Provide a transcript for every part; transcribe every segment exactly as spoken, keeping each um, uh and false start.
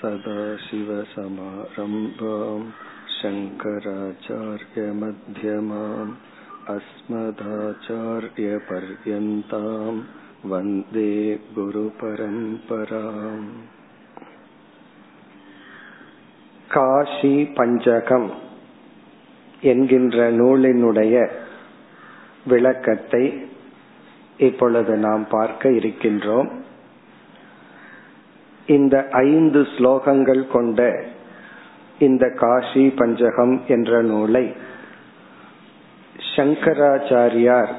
சதாசிவ சமாரம்பாம் சங்கராசார்ய மத்யமாம் அஸ்மதாச்சார்ய பர்யந்தாம் வந்தே குரு பரம்பராம். காசி பஞ்சகம் என்கின்ற நூலினுடைய விளக்கத்தை இப்பொழுது நாம் பார்க்க இருக்கின்றோம். இந்த ஐந்து ஸ்லோகங்கள் கொண்ட இந்த காசி பஞ்சகம் என்ற நூலை சங்கராச்சாரியார்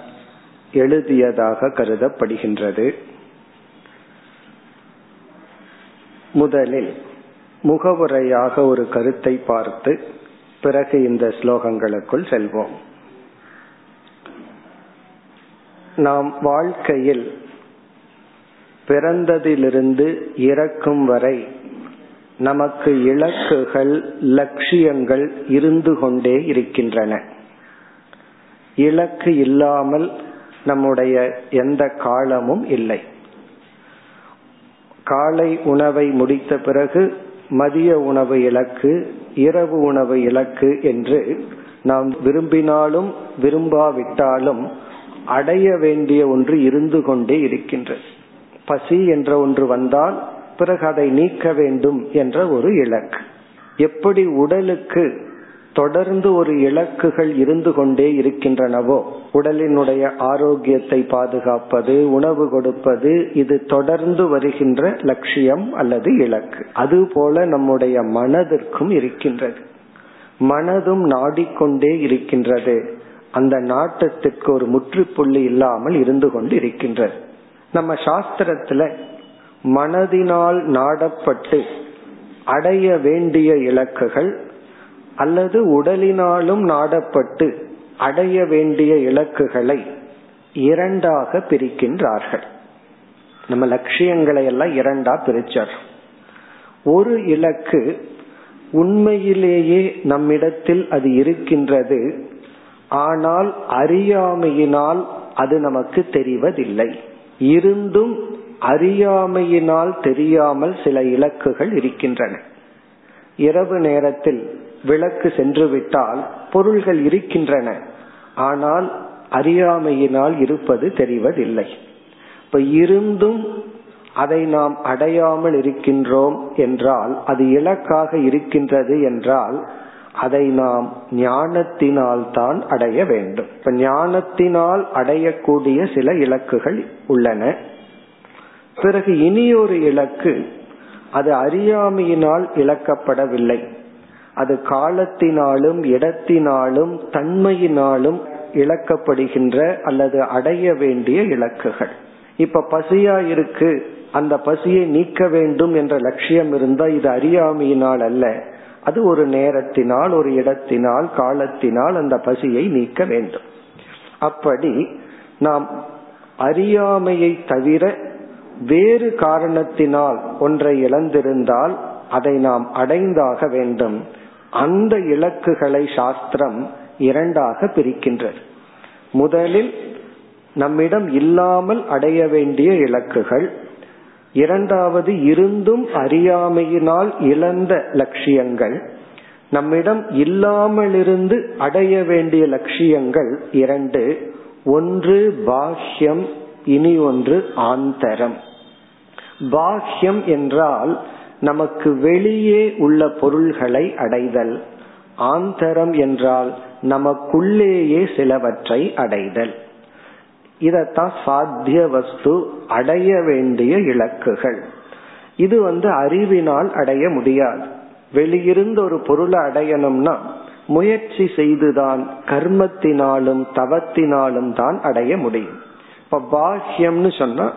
எழுதியதாக கருதப்படுகின்றது. முதலில் முகவுரையாக ஒரு கருத்தை பார்த்து பிறகு இந்த ஸ்லோகங்களுக்குள் செல்வோம். நாம் வாழ்க்கையில் பிறந்ததிலிருந்து இறக்கும் வரை நமக்கு இலக்குகள், லட்சியங்கள் இருந்து கொண்டே இருக்கின்றன. இலக்கு இல்லாமல் நம்முடைய எந்த காலமும் இல்லை. காலை உணவை முடித்த பிறகு மதிய உணவு இலக்கு, இரவு உணவு இலக்கு என்று நாம் விரும்பினாலும் விரும்பாவிட்டாலும் அடைய வேண்டிய ஒன்று இருந்து கொண்டே இருக்கின்றது. பசி என்ற ஒன்று வந்தால் பிறகு அதை நீக்க வேண்டும் என்ற ஒரு இலக்கு. எப்படி உடலுக்கு தொடர்ந்து ஒரு இலக்குகள் இருந்து கொண்டே இருக்கின்றனவோ, உடலினுடைய ஆரோக்கியத்தை பாதுகாப்பது, உணவு கொடுப்பது, இது தொடர்ந்து வருகின்ற லட்சியம் அல்லது இலக்கு. அதுபோல நம்முடைய மனதிற்கும் இருக்கின்றது. மனதும் நாடிக்கொண்டே இருக்கின்றது. அந்த நாட்டத்திற்கு ஒரு முற்றுப்புள்ளி இல்லாமல் இருந்து கொண்டு இருக்கின்றது. நம்ம சாஸ்திரத்துல மனதினால் நாடப்பட்டு அடைய வேண்டிய இலக்குகள் அல்லது உடலினாலும் நாடப்பட்டு அடைய வேண்டிய இலக்குகளை இரண்டாக பிரிக்கின்றார்கள். நம்ம லட்சியங்களை எல்லாம் இரண்டா பிரிச்சார். ஒரு இலக்கு உண்மையிலேயே நம்மிடத்தில் அது இருக்கின்றது, ஆனால் அறியாமையினால் அது நமக்கு தெரிவதில்லை. இருந்தும் அறியாமையினால் தெரியாமல் சில இலக்குகள் இருக்கின்றன. இரவு நேரத்தில் விளக்கு சென்றுவிட்டால் பொருள்கள் இருக்கின்றன, ஆனால் அறியாமையினால் இருப்பது தெரிவதில்லை. இப்ப இருந்தும் அதை நாம் அடையாமல் இருக்கின்றோம் என்றால், அது இலக்காக இருக்கின்றது என்றால், அதை நாம் ஞானத்தினால் தான் அடைய வேண்டும். இப்ப ஞானத்தினால் அடையக்கூடிய சில இலக்குகள் உள்ளன. பிறகு இனியொரு இலக்கு, அது அறியாமையினால் இழக்கப்படவில்லை, அது காலத்தினாலும் இடத்தினாலும் தன்மையினாலும் இழக்கப்படுகின்ற அல்லது அடைய வேண்டிய இலக்குகள். இப்ப பசியா இருக்கு, அந்த பசியை நீக்க வேண்டும் என்ற லட்சியம் இருந்தா இது அறியாமையினால் அல்ல, அது ஒரு நேரத்தினால், ஒரு இடத்தினால், காலத்தினால் அந்த பசியை நீக்க வேண்டும். அப்படி நாம் அறியாமையை தவிர வேறு காரணத்தினால் ஒன்றை இழந்திருந்தால் அதை நாம் அடைந்தாக வேண்டும். அந்த இலக்குகளை சாஸ்திரம் இரண்டாக பிரிக்கின்றது. முதலில் நம்மிடம் இல்லாமல் அடைய வேண்டிய இலக்குகள், இரண்டாவது இருந்தும் அறியாமையினால் இழந்த லட்சியங்கள். நம்மிடம் இல்லாமலிருந்து அடைய வேண்டிய லட்சியங்கள் இரண்டு. ஒன்று பாஹ்யம், இனி ஒன்று ஆந்தரம். பாஹ்யம் என்றால் நமக்கு வெளியே உள்ள பொருள்களை அடைதல், ஆந்தரம் என்றால் நமக்குள்ளேயே சிலவற்றை அடைதல். இதத்தான் சாத்திய வஸ்து, அடைய வேண்டிய இலக்குகள். இது வந்து அறிவினால் அடைய முடியாது. வெளியிருந்து ஒரு பொருளை அடையணும்னா முயற்சி செய்துதான், கர்மத்தினாலும் தவத்தினாலும் தான் அடைய முடியும். இப்ப பாஹ்யம்னு சொன்னா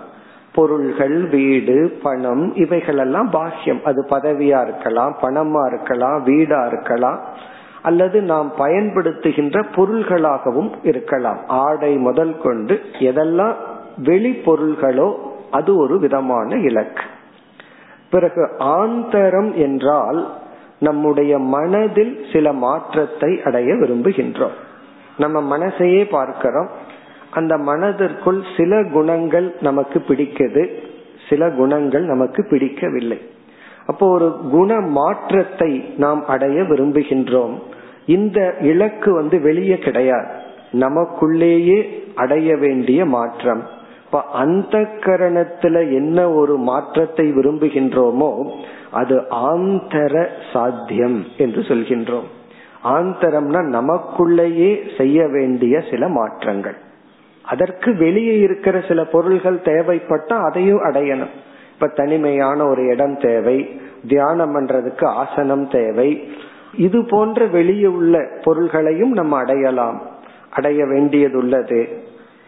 பொருள்கள், வீடு, பணம், இவைகள் எல்லாம் பாஹ்யம். அது பதவியா இருக்கலாம், பணமா இருக்கலாம், வீடா இருக்கலாம், அல்லது நாம் பயன்படுத்துகின்ற பொருள்களாகவும் இருக்கலாம். ஆடை முதல் கொண்டு எதெல்லாம் வெளி பொருள்களோ அது ஒரு விதமான இலக்கு. பிறகு ஆந்தரம் என்றால் நம்முடைய மனதில் சில மாற்றத்தை அடைய விரும்புகின்றோம். நம்ம மனசையே பார்க்கிறோம், அந்த மனதிற்குள் சில குணங்கள் நமக்கு பிடிக்குது, சில குணங்கள் நமக்கு பிடிக்கவில்லை. அப்போ ஒரு குண மாற்றத்தை நாம் அடைய விரும்புகின்றோம். இந்த இலக்கு வந்து வெளியே கிடையாது, நமக்குள்ளேயே அடைய வேண்டிய மாற்றம். இப்ப அந்த கரணத்துல என்ன ஒரு மாற்றத்தை விரும்புகின்றோமோ அது ஆந்தர சாத்தியம் என்று சொல்கின்றோம். ஆந்தரம்னா நமக்குள்ளேயே செய்ய வேண்டிய சில மாற்றங்கள். அதற்கு வெளியே இருக்கிற சில பொருள்கள் தேவைப்பட்டா அதையும் அடையணும். இப்ப தனிமையான ஒரு இடம் தேவை, தியானம் பண்றதுக்கு ஆசனம் தேவை, இது போன்ற வெளியே உள்ள பொருள்களையும் நம்ம அடையலாம், அடைய வேண்டியதுள்ளது.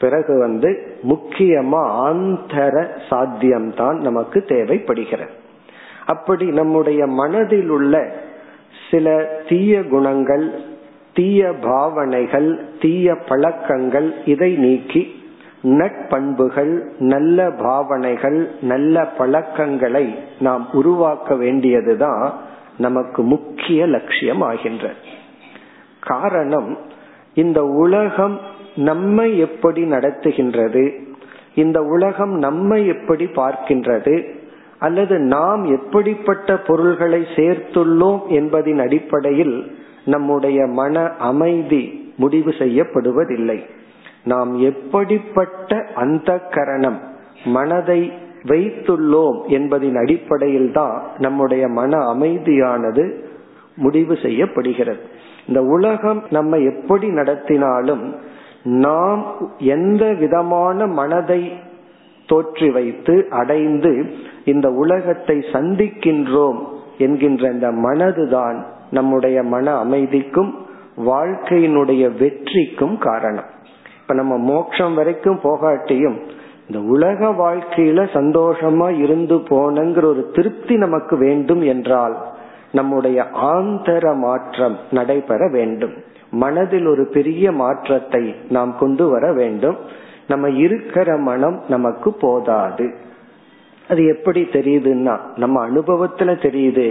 பிறகு வந்து முக்கியமா ஆந்தர சாத்தியம்தான் நமக்கு தேவைப்படுகிறது. அப்படி நம்முடைய மனதில் உள்ள சில தீய குணங்கள், தீய பாவனைகள், தீய பழக்கங்கள், இதை நீக்கி நட்பண்புகள், நல்ல பாவனைகள், நல்ல பழக்கங்களை நாம் உருவாக்க வேண்டியதுதான் நமக்கு முக்கிய லட்சியம் ஆகின்ற காரணம். இந்த உலகம் நம்மை எப்படி நடத்துகின்றது, இந்த உலகம் நம்மை எப்படி பார்க்கின்றது, அல்லது நாம் எப்படிப்பட்ட பொருள்களை சேர்த்துள்ளோம் என்பதின் அடிப்படையில் நம்முடைய மன அமைதி முடிவு செய்யப்படுவதில்லை. நாம் எப்படிப்பட்ட அந்தக்கரணம், மனதை வைத்துள்ளோம் என்பதின் அடிப்படையில் தான் நம்முடைய மன அமைதியானது முடிவு செய்யப்படுகிறது. இந்த உலகம் நம்மை எப்படி நடத்தினாலும் நாம் எந்த விதமான மனதை தோற்றி வைத்து அடைந்து இந்த உலகத்தை சந்திக்கின்றோம் என்கின்ற இந்த மனதுதான் நம்முடைய மன அமைதிக்கும் வாழ்க்கையினுடைய வெற்றிக்கும் காரணம். இப்ப நம்ம மோட்சம் வரைக்கும் போகாட்டியும் இந்த உலக வாழ்க்கையில சந்தோஷமா இருந்து போனங்கிற ஒரு திருப்தி நமக்கு வேண்டும் என்றால் நம்முடைய ஆந்தர மாற்றம் நடைபெற வேண்டும். மனதில் ஒரு பெரிய மாற்றத்தை நாம் கொண்டு வர வேண்டும். நம்ம இருக்கிற மனம் நமக்கு போதாது. அது எப்படி தெரியுதுன்னா நம்ம அனுபவத்துல தெரியுது.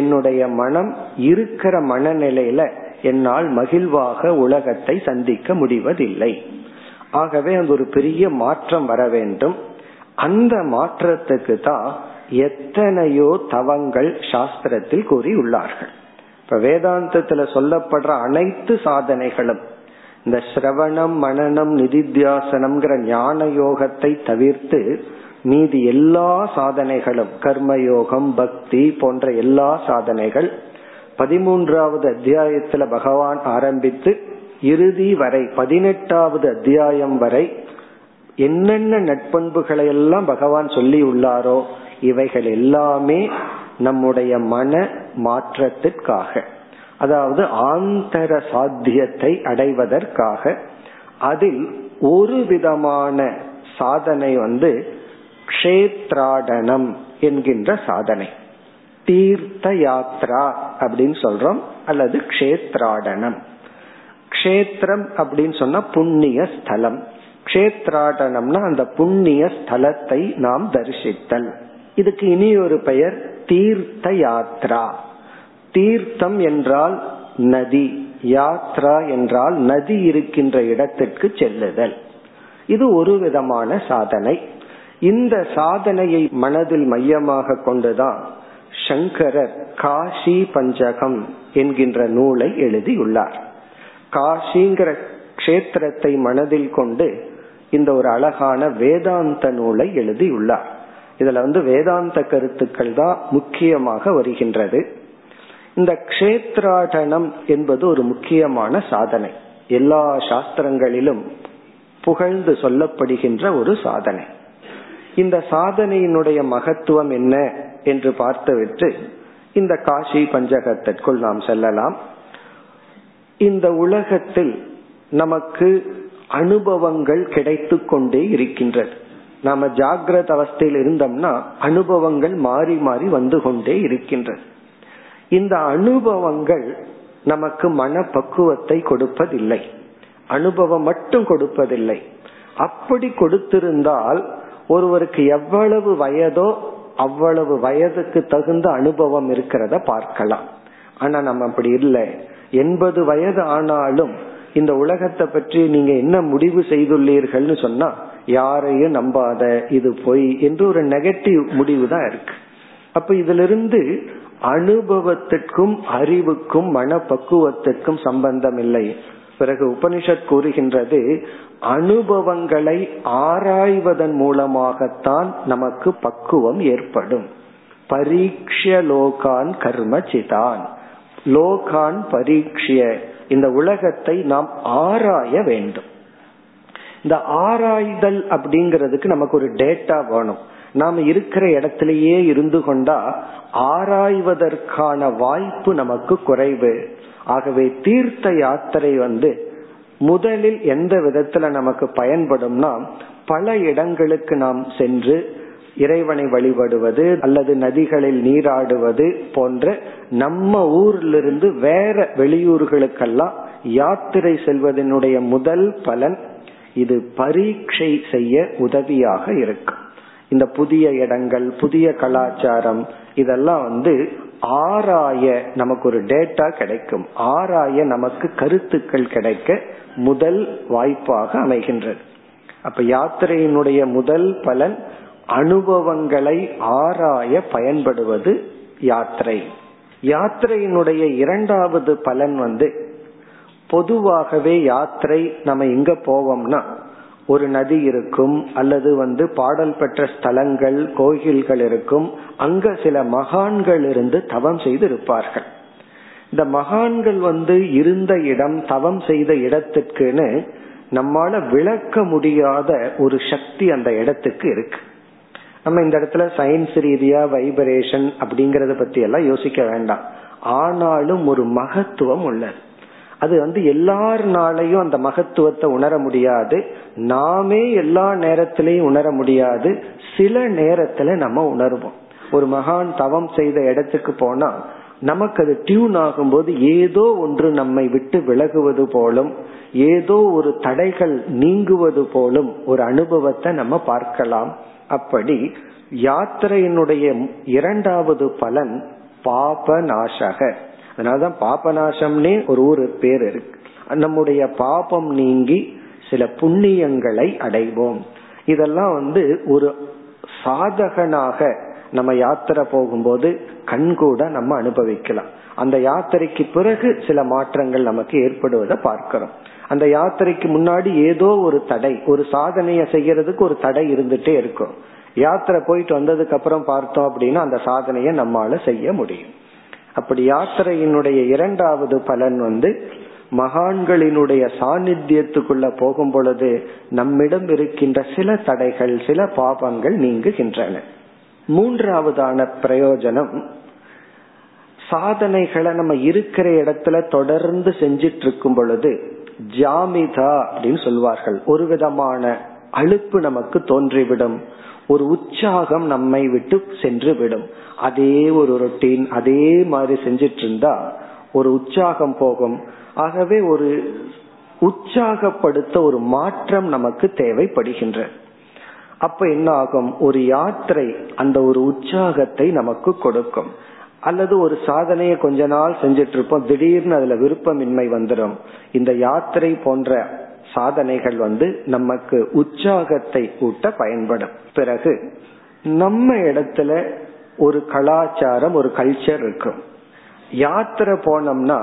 என்னுடைய மனம் இருக்கிற மனநிலையில என்னால் மகிழ்வாக உலகத்தை சந்திக்க முடிவதில்லை. ஆகவே அங்கு ஒரு பெரிய மாற்றம் வர வேண்டும். அந்த மாற்றத்துக்கு தான் எத்தனையோ தவங்கள் சாஸ்திரத்தில் கூறி உள்ளார்கள். இப்ப வேதாந்தத்துல சொல்லப்படுற அனைத்து சாதனைகளும் இந்த சிரவணம், மனனம், நிதித்தியாசனம்ங்கிற ஞான யோகத்தை தவிர்த்து மீதி எல்லா சாதனைகளும், கர்மயோகம், பக்தி போன்ற எல்லா சாதனைகள் பதிமூன்றாவது அத்தியாயத்துல பகவான் ஆரம்பித்து இறுதி வரை பதினெட்டாவது அத்தியாயம் வரை என்னென்ன நட்பண்புகளை எல்லாம் பகவான் சொல்லி உள்ளாரோ இவைகள் எல்லாமே நம்முடைய மன மாற்றத்திற்காக, அதாவது ஆந்தர சாத்தியத்தை அடைவதற்காக. அதில் ஒரு விதமான சாதனை வந்து க்ஷேத்ராடனம் என்கின்ற சாதனை, தீர்த்த யாத்ரா அப்படின்னு சொல்றோம், அல்லது க்ஷேத்ராடனம். க்ஷேத்ரம் அப்படின்னு சொன்னா புண்ணிய ஸ்தலம், க்ஷேத்ராடனம்னா அந்த புண்ணிய ஸ்தலத்தை நாம் தரிசித்தல். இதுக்கு இனி ஒரு பெயர் தீர்த்த யாத்ரா. தீர்த்தம் என்றால் நதி, யாத்ரா என்றால் நதி இருக்கின்ற இடத்திற்கு செல்லுதல். இது ஒரு விதமான சாதனை. இந்த சாதனையை மனதில் மையமாக கொண்டுதான் சங்கரர் காசி பஞ்சகம் என்கின்ற நூலை எழுதியுள்ளார். காசிங்கிற கஷேத்திரத்தை மனதில் கொண்டு இந்த ஒரு அழகான வேதாந்த நூலை எழுதியுள்ளார். இதுல வந்து வேதாந்த கருத்துக்கள் தான் முக்கியமாக வருகின்றது. இந்த க்ஷேத்ராடனம் என்பது ஒரு முக்கியமான சாதனை, எல்லா சாஸ்திரங்களிலும் புகழ்ந்து சொல்லப்படுகின்ற ஒரு சாதனை. இந்த சாதனையினுடைய மகத்துவம் என்ன என்று பார்த்துவிட்டு இந்த காசி பஞ்சகத்திற்குள் நாம் செல்லலாம். இந்த உலகத்தில் நமக்கு அனுபவங்கள் கிடைத்து கொண்டே இருக்கின்றது. நாம ஜாகிரத அவஸ்தையில் இருந்தோம்னா அனுபவங்கள் மாறி மாறி வந்து கொண்டே இருக்கின்றது. இந்த அனுபவங்கள் நமக்கு மன பக்குவத்தை கொடுப்பதில்லை, அனுபவம் மட்டும் கொடுப்பதில்லை. அப்படி கொடுத்திருந்தால் ஒருவருக்கு எவ்வளவு வயதோ அவ்வளவு வயதுக்கு தகுந்த அனுபவம் இருக்கிறத பார்க்கலாம். ஆனா நம்ம அப்படி இல்லை. எண்பது வயது ஆனாலும் இந்த உலகத்தை பற்றி நீங்க என்ன முடிவு செய்துள்ளீர்கள்னு சொன்னா யாரையும் நம்பாத, இது பொய் என்று ஒரு நெகட்டிவ் முடிவு தான் இருக்கு. அப்ப இதிலிருந்து அனுபவத்திற்கும் அறிவுக்கும் மனப்பக்குவத்திற்கும் சம்பந்தம் இல்லை. பிறகு உபனிஷத் கூறுகின்றது, அனுபவங்களை ஆராய்வதன் மூலமாகத்தான் நமக்கு பக்குவம் ஏற்படும். பரீட்ச லோகான் கர்மசிதான், லோகான் பரீட்சிய, இந்த உலகத்தை நாம் ஆராய வேண்டும். இந்த ஆராய்தல் அப்படிங்கிறதுக்கு நமக்கு ஒரு டேட்டா வேணும். நாம் இருக்கிற இடத்திலேயே இருந்து கொண்டா ஆராய்வதற்கான வாய்ப்பு நமக்கு குறைவு. ஆகவே தீர்த்த யாத்திரை வந்து முதலில் எந்த விதத்துல நமக்கு பயன்படும்னா, பல இடங்களுக்கு நாம் சென்று இறைவனை வழிபடுவது அல்லது நதிகளில் நீராடுவது போன்ற நம்ம ஊரிலிருந்து வேற வெளியூர்களுக்கெல்லாம் யாத்திரை செல்வதனுடைய முதல் பலன் இது பரீட்சை செய்ய உதவியாக இருக்கும். இந்த புதிய இடங்கள், புதிய கலாச்சாரம், இதெல்லாம் வந்து ஆராய நமக்கு ஒரு டேட்டா கிடைக்கும், ஆராய நமக்கு கருத்துக்கள் கிடைக்க முதல் வாய்ப்பாக அமைகின்றது. அப்ப யாத்திரையினுடைய முதல் பலன் அனுபவங்களை ஆராய பயன்படுவது யாத்திரை. யாத்திரையினுடைய இரண்டாவது பலன் வந்து, பொதுவாகவே யாத்திரை நம்ம எங்க போவோம்னா ஒரு நதி இருக்கும், அல்லது வந்து பாடல் பெற்ற ஸ்தலங்கள், கோயில்கள் இருக்கும், அங்க சில மகான்கள் இருந்து தவம் செய்து இருப்பார்கள். இந்த மகான்கள் வந்து இருந்த இடம், தவம் செய்த இடத்துக்குன்னு நம்மால விளக்க முடியாத ஒரு சக்தி அந்த இடத்துக்கு இருக்கு. நம்ம இந்த இடத்துல சயின்ஸ் ரீதியா வைப்ரேஷன் அப்படிங்கறத பத்தி எல்லாம் யோசிக்க வேண்டாம். ஆனாலும் ஒரு மகத்துவம் உள்ளது. அது வந்து எல்லாருனாலையும் அந்த மகத்துவத்தை உணர முடியாது, நாமே எல்லா நேரத்திலையும் உணர முடியாது, சில நேரத்துல நம்ம உணர்வோம். ஒரு மகான் தவம் செய்த இடத்துக்கு போனா நமக்கு அது டியூன் ஆகும்போது ஏதோ ஒன்று நம்மை விட்டு விலகுவது போலும், ஏதோ ஒரு தடைகள் நீங்குவது போலும் ஒரு அனுபவத்தை நம்ம பார்க்கலாம். அப்படி யாத்திரையினுடைய இரண்டாவது பலன் பாபநாசக. அதனாலதான் பாபநாசம்னே ஒரு ஊர் பேர் இருக்கு. நம்முடைய பாபம் நீங்கி சில புண்ணியங்களை அடைவோம். இதெல்லாம் வந்து ஒரு சாதகனாக நம்ம யாத்திரை போகும்போது கண்கூட நம்ம அனுபவிக்கலாம். அந்த யாத்திரைக்கு பிறகு சில மாற்றங்கள் நமக்கு ஏற்படுவதை பார்க்கிறோம். அந்த யாத்திரைக்கு முன்னாடி ஏதோ ஒரு தடை, ஒரு சாதனைய செய்யறதுக்கு ஒரு தடை இருந்துட்டே இருக்கும். யாத்திரை போயிட்டு வந்ததுக்கு அப்புறம் பார்த்தோம் அப்படின்னா அந்த சாதனைய நம்மால செய்ய முடியும். அப்படி யாத்திரையினுடைய இரண்டாவது பலன் வந்து மகான்களினுடைய சாநித்தியத்துக்குள்ள போகும் பொழுது நம்மிடம் இருக்கின்ற சில தடைகள், சில பாபங்கள் நீங்குகின்றன. மூன்றாவதான பிரயோஜனம், சாதனைகளை நம்ம இருக்கிற இடத்துல தொடர்ந்து செஞ்சிட்டு இருக்கும் பொழுது ஜாமிதா அப்படின்னு சொல்வார்கள், ஒரு விதமான அலுப்பு நமக்கு தோன்றிவிடும், ஒரு உற்சாகம் நம்மை விட்டு சென்று விடும். அதே ஒரு ரொட்டீன், அதே மாதிரி செஞ்சிட்டு இருந்தா ஒரு உற்சாகம் போகும். ஆகவே ஒரு உற்சாகப்படுத்த ஒரு மாற்றம் நமக்கு தேவைப்படுகின்ற. அப்ப என்ன ஆகும், ஒரு யாத்திரை அந்த ஒரு உற்சாகத்தை நமக்கு கொடுக்கும். அல்லது ஒரு சாதனையை கொஞ்ச நாள் செஞ்சிட்டு இருப்போம், திடீர்னு அதுல விருப்பமின்மை வந்துடும். இந்த யாத்திரை போன்ற சாதனைகள் வந்து நமக்கு உற்சாகத்தை ஊட்ட பயன்படும். பிறகு நம்ம இடத்துல ஒரு கலாச்சாரம், ஒரு கல்ச்சர் இருக்கும். யாத்திரை போனோம்னா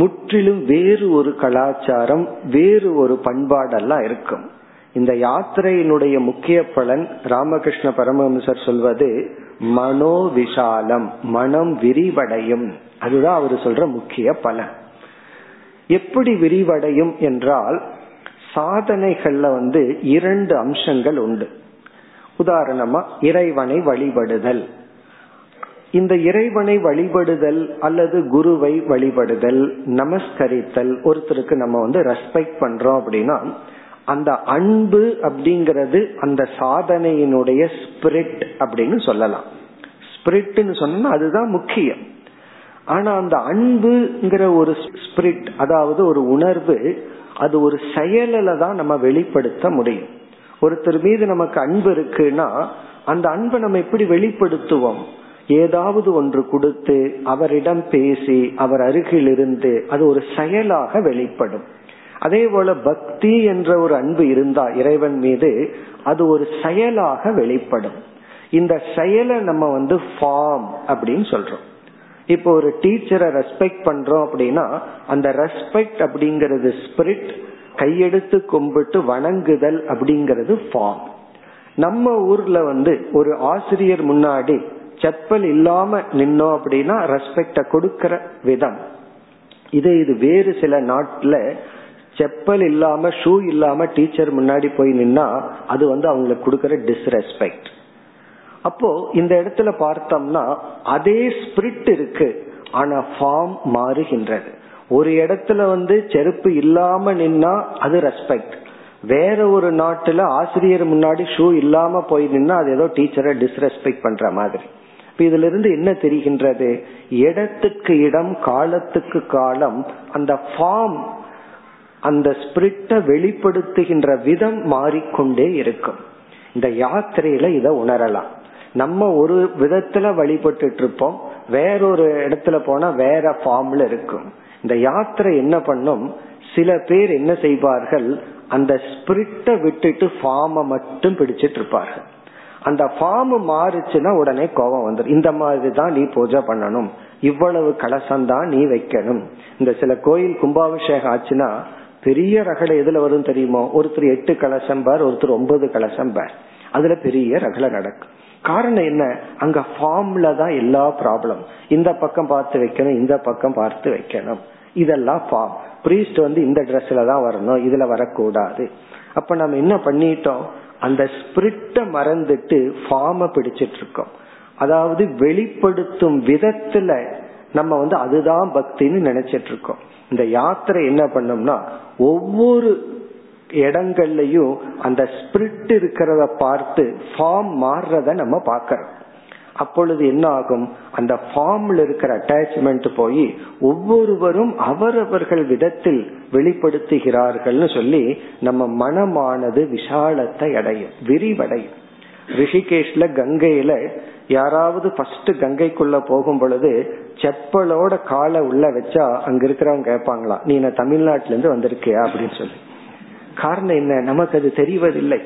முற்றிலும் வேறு ஒரு கலாச்சாரம், வேறு ஒரு பண்பாடெல்லாம் இருக்கும். இந்த யாத்திரையினுடைய முக்கிய பலன் ராமகிருஷ்ண பரமஹம்சர் சொல்வது மனோவிசாலம், மனம் விரிவடையும். அதுதான் அவர் சொல்ற முக்கிய பலன். எப்படி விரிவடையும் என்றால், சாதனைகள்ல வந்து இரண்டு அம்சங்கள் உண்டு. உதாரணமா இறைவனை வழிபடுதல். இந்த இறைவனை வழிபடுதல் அல்லது குருவை வழிபடுதல், நமஸ்கரித்தல், ஒருத்தருக்கு நம்ம வந்து ரெஸ்பெக்ட் பண்றோம் அப்படின்னா அந்த அன்பு அப்படிங்கிறது அந்த சாதனையினுடைய ஸ்பிரிட் அப்படின்னு சொல்லலாம். ஸ்பிரிட்னு சொன்னா அதுதான் முக்கியம். ஆனா அந்த அன்புங்கிற ஒரு ஸ்பிரிட், அதாவது ஒரு உணர்வு, அது ஒரு செயலில தான் நம்ம வெளிப்படுத்த முடியும். ஒருத்தர் மீது நமக்கு அன்பு இருக்குன்னா அந்த அன்பை நம்ம எப்படி வெளிப்படுத்துவோம்? ஏதாவது ஒன்று கொடுத்து, அவரிடம் பேசி, அவர் அருகில் இருந்து, அது ஒரு செயலாக வெளிப்படும். அதே போல பக்தி என்ற ஒரு அன்பு இருந்தா இறைவன் மீது, அது ஒரு செயலாக வெளிப்படும். இந்த செயலை நம்ம வந்து ஃபார்ம் அப்படின்னு சொல்றோம். இப்போ ஒரு டீச்சரை ரெஸ்பெக்ட் பண்றோம் அப்படின்னா அந்த ரெஸ்பெக்ட் அப்படிங்கறது ஸ்பிரிட், கையெடுத்து கும்பிட்டு வணங்குதல் அப்படிங்கறது ஃபார்ம். நம்ம ஊர்ல வந்து ஒரு ஆசிரியர் முன்னாடி செப்பல் இல்லாம நின்னோம் அப்படின்னா ரெஸ்பெக்ட கொடுக்கிற விதம் இது. இது வேறு சில நாட்டுல செப்பல் இல்லாம ஷூ இல்லாம டீச்சர் முன்னாடி போய் நின்னா அது வந்து அவங்களுக்கு கொடுக்கற டிஸ்ரெஸ்பெக்ட். அப்போ இந்த இடத்துல பார்த்தோம்னா அதே ஸ்பிரிட் இருக்கு, ஆனா ஃபார்ம் மாறுகின்றது. ஒரு இடத்துல வந்து செருப்பு இல்லாம நின்னா அது ரெஸ்பெக்ட், வேற ஒரு நாட்டுல ஆசிரியர் முன்னாடி ஷூ இல்லாம போய் நின்னா அது ஏதோ டீச்சரை டிஸ்ரெஸ்பெக்ட் பண்ற மாதிரி. இதுல இருந்து என்ன தெரிகின்றது? இடத்துக்கு இடம், காலத்துக்கு காலம் அந்த ஃபார்ம், அந்த ஸ்பிரிட்டை வெளிப்படுத்துகின்ற விதம் மாறிக்கொண்டே இருக்கும். இந்த யாத்திரையில இத உணரலாம். நம்ம ஒரு விதத்துல வழிபட்டு இருப்போம், வேறொரு இடத்துல போனா வேற ஃபார்ம்ல இருக்கும். இந்த யாத்திரை என்ன பண்ணும், சில பேர் என்ன செய்வார்கள், அந்த ஸ்பிரிட்டை விட்டுட்டு ஃபார்ம மட்டும் பிடிச்சிட்டு இருப்பார்கள். அந்த ஃபார்ம் மாறுச்சுன்னா உடனே கோபம் வந்துடும். இந்த மாதிரி தான் நீ பூஜை பண்ணணும், இவ்வளவு கலசம்தான் நீ வைக்கணும். இந்த சில கோயில் கும்பாபிஷேகம் ஆச்சுன்னா பெரிய ரகலை எதுல வரும் தெரியுமோ, ஒருத்தர் எட்டு கலசம் பார், ஒருத்தர் ஒன்பது கலசம் பார், அதுல பெரிய ரகலை நடக்கும். காரணம் என்ன, அங்க ஃபார்ம்ல தான் எல்லா ப்ராப்ளம். இந்த பக்கம் பார்த்து வைக்கணும், இந்த பக்கம் பார்த்து வைக்கணும், இதெல்லாம் ஃபார்ம். பிரீஸ்ட் வந்து இந்த ட்ரெஸ்ல தான் வரணும், இதுல வரக்கூடாது. அப்ப நம்ம என்ன பண்ணிட்டோம், அந்த ஸ்பிரிட்டை மறந்துட்டு ஃபார்மை பிடிச்சிட்டு இருக்கோம். அதாவது வெளிப்படுத்தும் விதத்துல நம்ம வந்து அதுதான் பக்தின்னு நினைச்சிட்டு இருக்கோம். இந்த யாத்திரை என்ன பண்ணோம்னா ஒவ்வொரு இடங்கள்லயும் அந்த ஸ்பிரிட் இருக்கிறத பார்த்து ஃபார்ம் மாறுறத நம்ம பார்க்கறோம். அப்பொழுது என்ன ஆகும், அந்த ஃபார்ம்ல இருக்கிற அட்டாச்மெண்ட் போய் ஒவ்வொருவரும் அவரவர்கள் விதத்தில் வெளிப்படுத்துகிறார்கள்னு சொல்லி நம்ம மனமானது விஷாலத்தை அடையும், விரிவடையும். ரிஷிகேஷ்ல கங்கையில யாராவது ஃபர்ஸ்ட் கங்கைக்குள்ள போகும் பொழுது செப்பலோட காலை உள்ள வச்சா அங்க இருக்கிறவங்க கேட்பாங்களாம், நீ நான் தமிழ்நாட்டுல இருந்து வந்திருக்கியா அப்படின்னு சொல்லி. காரணம் என்ன, நமக்கு அது தெரிவதில்லை.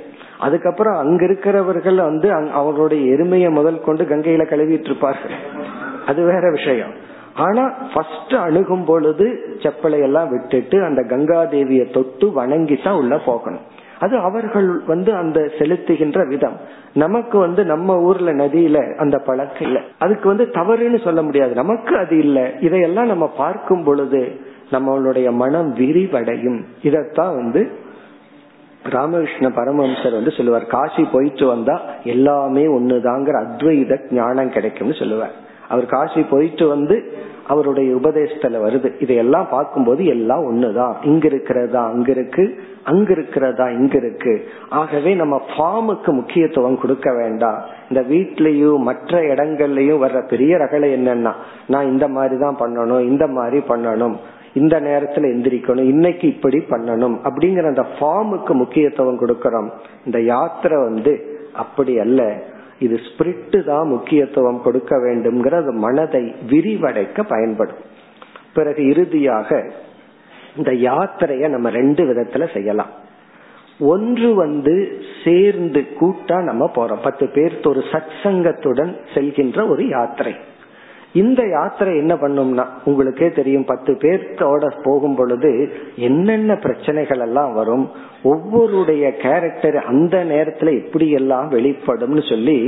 அதுக்கப்புறம் அங்க இருக்கிறவர்கள் வந்து அவங்களுடைய எருமையை முதல் கொண்டு கங்கையில கழுவிட்டு இருப்பார்கள், அது வேற விஷயம். ஆனா ஃபர்ஸ்ட் அணுகும் பொழுது செப்பலையெல்லாம் விட்டுட்டு அந்த கங்கா தேவியை தொட்டு வணங்கித்தான் உள்ள போகணும். அது அவர்கள் வந்து அந்த செலுத்துகின்ற விதம். நமக்கு வந்து நம்ம ஊர்ல நதியில அந்த பழக்கம் இல்லை, அதுக்கு வந்து தவறுன்னு சொல்ல முடியாது, நமக்கு அது இல்லை. இதையெல்லாம் நம்ம பார்க்கும் பொழுது நம்மளுடைய மனம் விரிவடையும். இதத்தான் வந்து ராமகிருஷ்ண பரமஹம்சர் வந்து சொல்லுவார், காசி போயிட்டு வந்தா எல்லாமே ஒண்ணுதாங்கிற அத்வைத ஞானம் கிடைக்கும்னு சொல்லுவார். அவர் காசி போயிட்டு வந்து அவருடைய உபதேசத்துல வருது, இதையெல்லாம் பார்க்கும்போது எல்லாம் ஒண்ணுதான், இங்க இருக்கிறதா அங்க இருக்கு, அங்க இருக்கிறதா இங்க இருக்கு. ஆகவே நம்ம ஃபார்முக்கு முக்கியத்துவம் கொடுக்க வேண்டாம். இந்த வீட்லயும் மற்ற இடங்கள்லயும் வர்ற பெரிய ரகலை என்னன்னா, நான் இந்த மாதிரி தான் பண்ணணும், இந்த மாதிரி பண்ணணும், இந்த நேரத்துல எந்திரிக்கணும், இன்னைக்கு இப்படி பண்ணணும் அப்படிங்கிற அந்த ஃபார்முக்கு முக்கியத்துவம் கொடுக்கறோம். இந்த யாத்திரை வந்து அப்படி அல்ல, இது ஸ்பிரிட்டு தான் முக்கியத்துவம் கொடுக்க வேண்டும்ங்கிற அது மனதை விரிவடைக்க பயன்படும். பிறகு இறுதியாக இந்த யாத்திரைய நம்ம ரெண்டு விதத்துல செய்யலாம். ஒன்று வந்து சேர்ந்து கூட்டா நம்ம போறோம், பத்து பேர்த்து ஒரு சத் சங்கத்துடன் செல்கின்ற ஒரு யாத்திரை. இந்த யாத்திரை என்ன பண்ணும்னா உங்களுக்கே தெரியும், பத்து பேர்த்தோட போகும் பொழுது என்னென்ன பிரச்சனைகள் எல்லாம் வரும், ஒவ்வொருடைய கேரக்டர் அந்த நேரத்துல எப்படி எல்லாம் வெளிப்படும் சொல்லி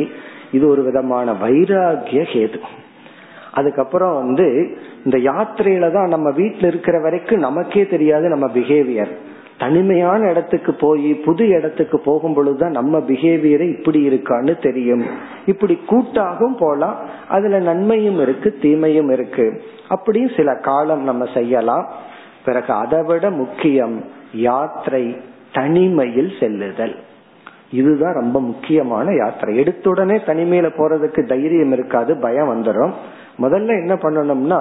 இது ஒரு விதமான வைராகிய கேது. அதுக்கப்புறம் வந்து இந்த யாத்திரையில தான் நம்ம வீட்டுல இருக்கிற வரைக்கும் நமக்கே தெரியாது நம்ம பிஹேவியர். தனிமையான இடத்துக்கு போய் புது இடத்துக்கு போகும் பொழுதுதான் நம்ம பிஹேவியரை இப்படி இருக்கான்னு தெரியும். இப்படி கூட்டாகவும் போலாம், அதுல நன்மையும் இருக்கு தீமையும் இருக்கு. அப்படியும் சில காலம் நம்ம செய்யலாம். பிறகு அதை விட முக்கியம் யாத்திரை தனிமையில் செல்லுதல். இதுதான் ரொம்ப முக்கியமான யாத்திரை. எடுத்துடனே தனிமையில போறதுக்கு தைரியம் இருக்காது, பயம் வந்துடும். முதல்ல என்ன பண்ணணும்னா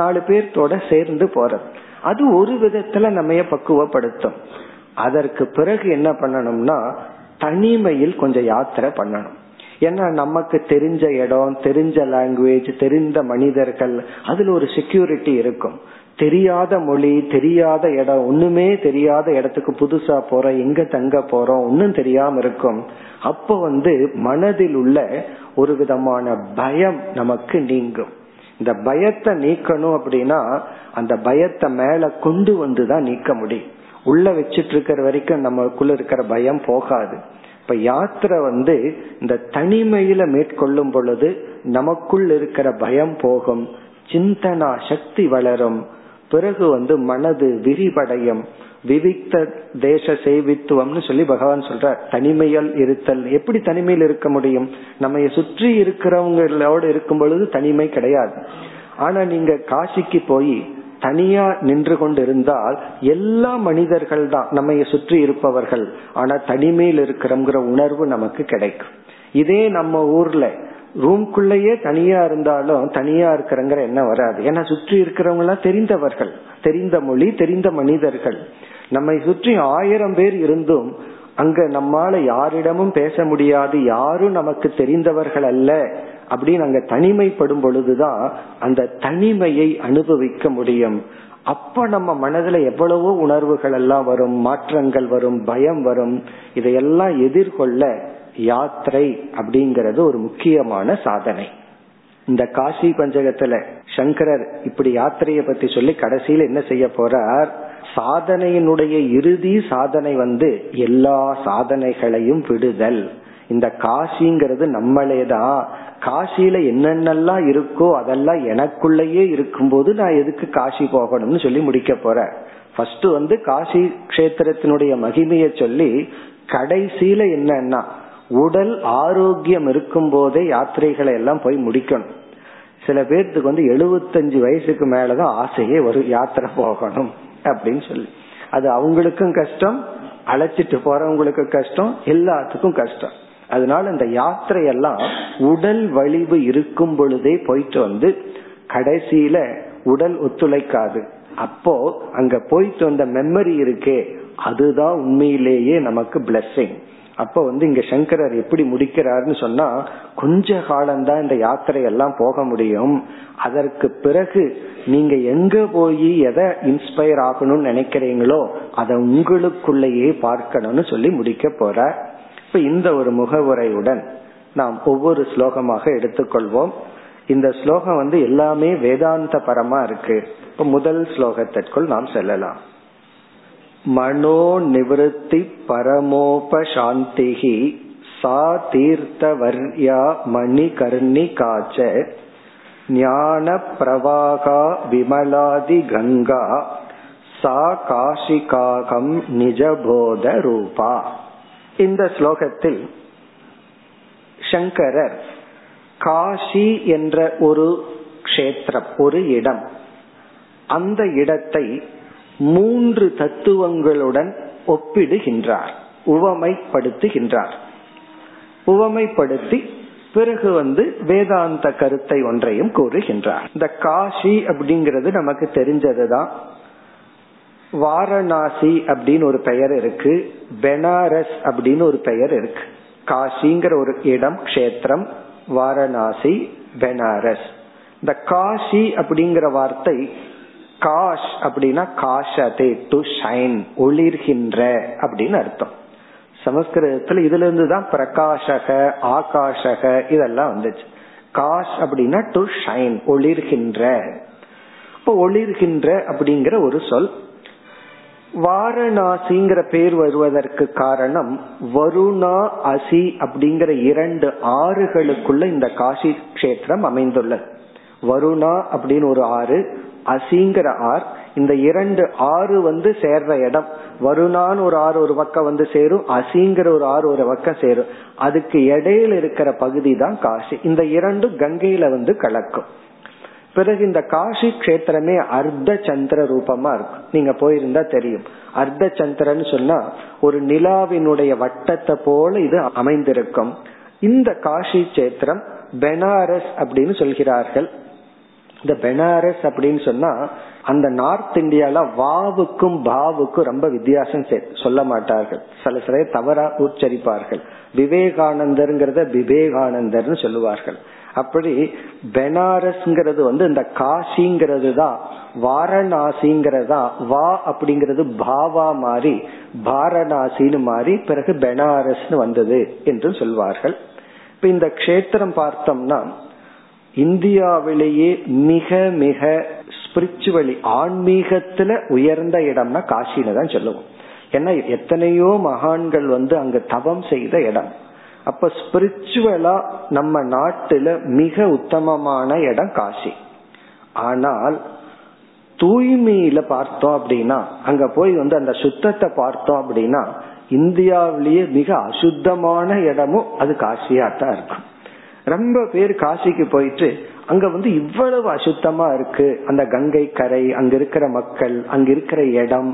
நாலு பேர்த்தோட சேர்ந்து போறது, அது ஒரு விதத்துல நம்ம பக்குவப்படுத்தும். அதற்கு பிறகு என்ன பண்ணணும்னா தனிமையில் கொஞ்சம் யாத்திரை பண்ணணும். ஏன்னா நமக்கு தெரிஞ்ச இடம், தெரிஞ்ச லாங்குவேஜ், தெரிந்த மனிதர்கள், அதுல ஒரு செக்யூரிட்டி இருக்கும். தெரியாத மொழி, தெரியாத இடம், ஒண்ணுமே தெரியாத இடத்துக்கு புதுசா போறோம், எங்க தங்க போறோம், ஒன்னும் தெரியாம இருக்கும். அப்ப வந்து மனதில் உள்ள ஒரு விதமான பயம் நமக்கு நீங்கும். இந்த பயத்தை நீக்கணும் அப்படின்னா அந்த பயத்தை மேல கொண்டு வந்துதான் நீக்க முடியும். உள்ள வச்சிட்டு இருக்கிற வரைக்கும் நமக்குள்ள இருக்கிற பயம் போகாது. இப்ப யாத்திரை வந்து இந்த தனிமையில மேற்கொள்ளும் பொழுது நமக்குள் இருக்கிற பயம் போகும், சிந்தனா சக்தி வளரும், பிறகு வந்து மனது விரிவடையும். விவிக்த தேச சேவித்துவம்னு சொல்லி பகவான் சொல்ற, தனிமையில் இருத்தல். எப்படி தனிமையில் இருக்க முடியும்? நம்ம சுற்றி இருக்கிறவங்களோடு இருக்கும் பொழுது தனிமை கிடையாது. ஆனா நீங்க காசிக்கு போய் தனியா நின்று கொண்டு இருந்தால் எல்லா மனிதர்கள் தான் நம்ம சுற்றி இருப்பவர்கள், ஆனா தனிமையில் இருக்கிறோங்கிற உணர்வு நமக்கு கிடைக்கும். இதே நம்ம ஊர்ல ரூம்குள்ளேயே தனியா இருந்தாலும் தனியா இருக்கிறங்கிற என்ன வராது. ஏன்னா சுற்றி இருக்கிறவங்க எல்லாம் தெரிந்தவர்கள், தெரிந்த மொழி, தெரிந்த மனிதர்கள். நம்மை சுற்றி ஆயிரம் பேர் இருந்தும் அங்க நம்மால யாரிடமும் பேச முடியாது, யாரும் நமக்கு தெரிந்தவர்கள் அல்ல. அப்படின்னு அங்க தனிமைப்படும் பொழுதுதான் அந்த தனிமையை அனுபவிக்க முடியும். அப்ப நம்ம மனதுல எவ்வளவோ உணர்வுகள் எல்லாம் வரும், மாற்றங்கள் வரும், பயம் வரும். இதையெல்லாம் எதிர்கொள்ள யாத்திரை அப்படிங்கறது ஒரு முக்கியமான சாதனை. இந்த காசி பஞ்சகத்துல சங்கரர் இப்படி யாத்திரையை பத்தி சொல்லி கடைசியில என்ன செய்ய போறார்? சாதனையினுடைய இறுதி சாதனை வந்து எல்லா சாதனைகளையும் விடுதல். இந்த காசிங்கிறது நம்மளேதான். காசியில என்னென்னலாம் இருக்கோ அதெல்லாம் எனக்குள்ளேயே இருக்கும்போது நான் எதுக்கு காசி போகணும்னு சொல்லி முடிக்க போறேன். ஃபர்ஸ்ட் வந்து காசி கஷேத்திரத்தினுடைய மகிமையை சொல்லி கடைசியில என்னன்னா உடல் ஆரோக்கியம் இருக்கும் போதே யாத்திரைகளை எல்லாம் போய் முடிக்கணும். சில பேர்த்துக்கு வந்து எழுபத்தஞ்சு வயசுக்கு மேலதான் ஆசையே வரும் யாத்திரை போகணும் அப்படின்னு சொல்லி. அது அவங்களுக்கும் கஷ்டம், அழைச்சிட்டு போறவங்களுக்கு கஷ்டம், எல்லாத்துக்கும் கஷ்டம். அதனால இந்த யாத்திரையெல்லாம் உடல் வலிவு இருக்கும் பொழுதே போயிட்டு வந்து கடைசியில உடல் ஒத்துழைக்காது. அப்போ அங்க போயிட்டு வந்த மெமரி இருக்கே அதுதான் உண்மையிலேயே நமக்கு பிளெஸிங். அப்ப வந்து இங்க சங்கரர் எப்படி முடிக்கிறாருன்னு சொன்னா, கொஞ்ச காலம்தான் இந்த யாத்திரை எல்லாம் போக முடியும். அதற்கு பிறகு நீங்க எங்க போய் எதை இன்ஸ்பயர் ஆகணும்னு நினைக்கிறீங்களோ அதை உங்களுக்குள்ளேயே பார்க்கணும்னு சொல்லி முடிக்க போற. இப்ப இந்த ஒரு முகவுரையுடன் நாம் ஒவ்வொரு ஸ்லோகமாக எடுத்துக்கொள்வோம். இந்த ஸ்லோகம் வந்து எல்லாமே வேதாந்த பரமா இருக்கு. இப்ப முதல் ஸ்லோகத்திற்குள் நாம் செல்லலாம். மனோ நிவர்த்தி பரமோபசாந்திஹி சா தீர்த்தவர்யா மணிகர்ணிகாச்ச ஞான பிரவாகா விமலாதி கங்கா சா காஷிகாகம் நிஜபோத ரூபா. இந்த ஸ்லோகத்தில் சங்கரர் காஷி என்ற ஒரு க்ஷேத்திரம், ஒரு இடம், அந்த இடத்தை மூன்று தத்துவங்களுடன் ஒப்பிடுகின்றார், உவமைப்படுத்துகின்றார். உவமைப்படுத்தி பிறகு வந்து வேதாந்த கருத்தை ஒன்றையும் கூறுகின்றார். இந்த காஷி அப்படிங்கிறது நமக்கு தெரிஞ்சதுதான். வாரணாசி அப்படின்னு ஒரு பெயர் இருக்கு, பெனாரஸ் அப்படின்னு ஒரு பெயர் இருக்கு. காஷிங்கிற ஒரு இடம், கஷேத்திரம், வாரணாசி, பெனாரஸ். இந்த காஷி அப்படிங்கிற வார்த்தை காஷ் அப்படின்னா காஷதே டு ஷைன், ஒளிர்கின்ற அப்படின்னு அர்த்தம். சமஸ்கிருதத்துல இதுல இருந்துதான் பிரகாஷக, ஆகாஷக இதெல்லாம் வந்துச்சு. காஷ் அப்படின்னா டு ஷைன், ஒளிர்கின்ற. இப்ப ஒளிர்கின்ற அப்படிங்கிற ஒரு சொல். வாரணாசிங்கிற பேர் வருவதற்கு காரணம் வருணா அசி அப்படிங்கிற இரண்டு ஆறுகளுக்குள்ள இந்த காசி கஷேத்திரம் அமைந்துள்ளது. வருணா அப்படின்னு ஒரு ஆறு, அசிங்கிற ஆறு. இந்த இரண்டு ஆறு வந்து சேர்ற இடம். வருணான்னு ஒரு ஆறு ஒரு பக்கம் வந்து சேரும், அசிங்கிற ஒரு ஆறு ஒரு பக்கம் சேரும். அதுக்கு இடையில இருக்கிற பகுதி தான் காசி. இந்த இரண்டு கங்கையில வந்து கலக்கும். பிறகு இந்த காசி கஷேத்திரமே அர்த்த சந்திர ரூபமா இருக்கும். நீங்க போயிருந்தா தெரியும். அர்த்த சந்திரன்னு சொன்னா ஒரு நிலாவினுடைய வட்டத்தை போல இது அமைந்திருக்கும். இந்த காசி கஷேத்திரம் பெனாரஸ் அப்படின்னு சொல்கிறார்கள். இந்த பெனாரஸ் அப்படின்னு சொன்னா அந்த நார்த் இந்தியால வாவுக்கும் பாவுக்கும் ரொம்ப வித்தியாசம் சொல்ல மாட்டார்கள். சில சில தவறா உச்சரிப்பார்கள். விவேகானந்தர்ங்கிறத விவேகானந்தர்னு சொல்லுவார்கள். அப்படி பெனாரஸ்ங்கிறது வந்து இந்த காசிங்கிறது தான், வாரணாசிங்கிறதா வா அப்படிங்கிறது பாவா மாறி வாரணாசின்னு மாறி பிறகு பெனாரஸ்னு வந்தது என்று சொல்வார்கள். இப்ப இந்த க்ஷேத்திரம் பார்த்தோம்னா இந்தியாவிலேயே மிக மிக ஸ்பிரிச்சுவலி ஆன்மீகத்துல உயர்ந்த இடம்னா காசின்னு தான் சொல்லுவோம். ஏன்னா எத்தனையோ மகான்கள் வந்து அங்க தவம் செய்த இடம். அப்ப ஸ்பிரிச்சுவலா நம்ம நாட்டுல மிக உத்தமமான இடம் காசி. ஆனால் தூய்மையில பார்த்தோம் அப்படின்னா, அங்க போய் வந்து அந்த சுத்தத்தை பார்த்தோம் அப்படின்னா, இந்தியாவிலேயே மிக அசுத்தமான இடமும் அது காசியா தான் இருக்கும். ரொம்ப பேர் காசிக்கு போயிட்டு அங்க வந்து இவ்வளவு அசுத்தமா இருக்கு, அந்த கங்கை கரை, அங்க இருக்கிற மக்கள், அங்க இருக்கிற இடம்,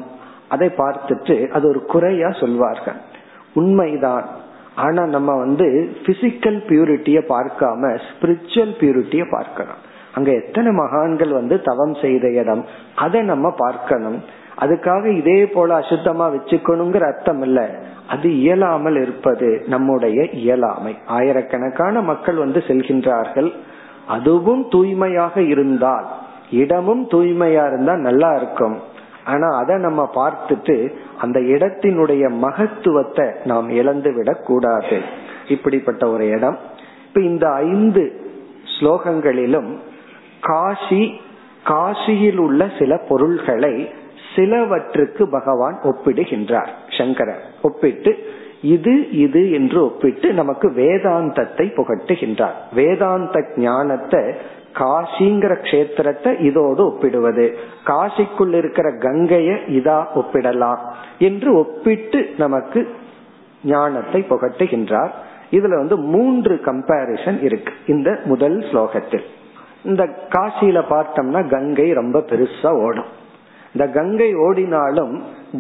அதை பார்த்துட்டு அது ஒரு குறையா சொல்வார்கள். உண்மைதான். ஆனா நம்ம வந்து பிசிக்கல் பியூரிட்டிய பார்க்காம ஸ்பிரிச்சுவல் பியூரிட்டிய பார்க்கணும். அங்க எத்தனை மகான்கள் வந்து தவம் செய்த இடம், அதை நம்ம பார்க்கணும். அதுக்காக இதே போல அசுத்தமா வச்சுக்கணுங்கிற அர்த்தம் இல்ல, அது இயலாமல் இருப்பது நம்முடைய இயலாமை. ஆயிரக்கணக்கான மக்கள் வந்து செல்கின்றார்கள். அதுவும் தூய்மையாக இருந்தால், இடமும் தூய்மையா இருந்தா நல்லா இருக்கும். ஆனா அதை நம்ம பார்த்துட்டு அந்த இடத்தினுடைய மகத்துவத்தை நாம் இழந்து விடக் கூடாது. இப்படிப்பட்ட ஒரு இடம். இப்ப இந்த ஐந்து ஸ்லோகங்களிலும் காசி, காசியில் உள்ள சில பொருள்களை சிலவற்றுக்கு பகவான் ஒப்பிடுகின்றார். சங்கரர் ஒப்பிட்டு இது இது என்று ஒப்பிட்டு நமக்கு வேதாந்தத்தை புகட்டுகின்றார். வேதாந்த ஞானத்தை காசிங்கிற கஷேத்திரத்தை இதோடு ஒப்பிடுவது, காசிக்குள் இருக்கிற கங்கைய இதா ஒப்பிடலாம் என்று ஒப்பிட்டு நமக்கு ஞானத்தை புகட்டுகின்றார். இதுல வந்து மூன்று கம்பேரிசன் இருக்கு இந்த முதல் ஸ்லோகத்தில். இந்த காசியில பார்த்தோம்னா கங்கை ரொம்ப பெருசா ஓடும். இந்த கங்கை ஓடினாலும்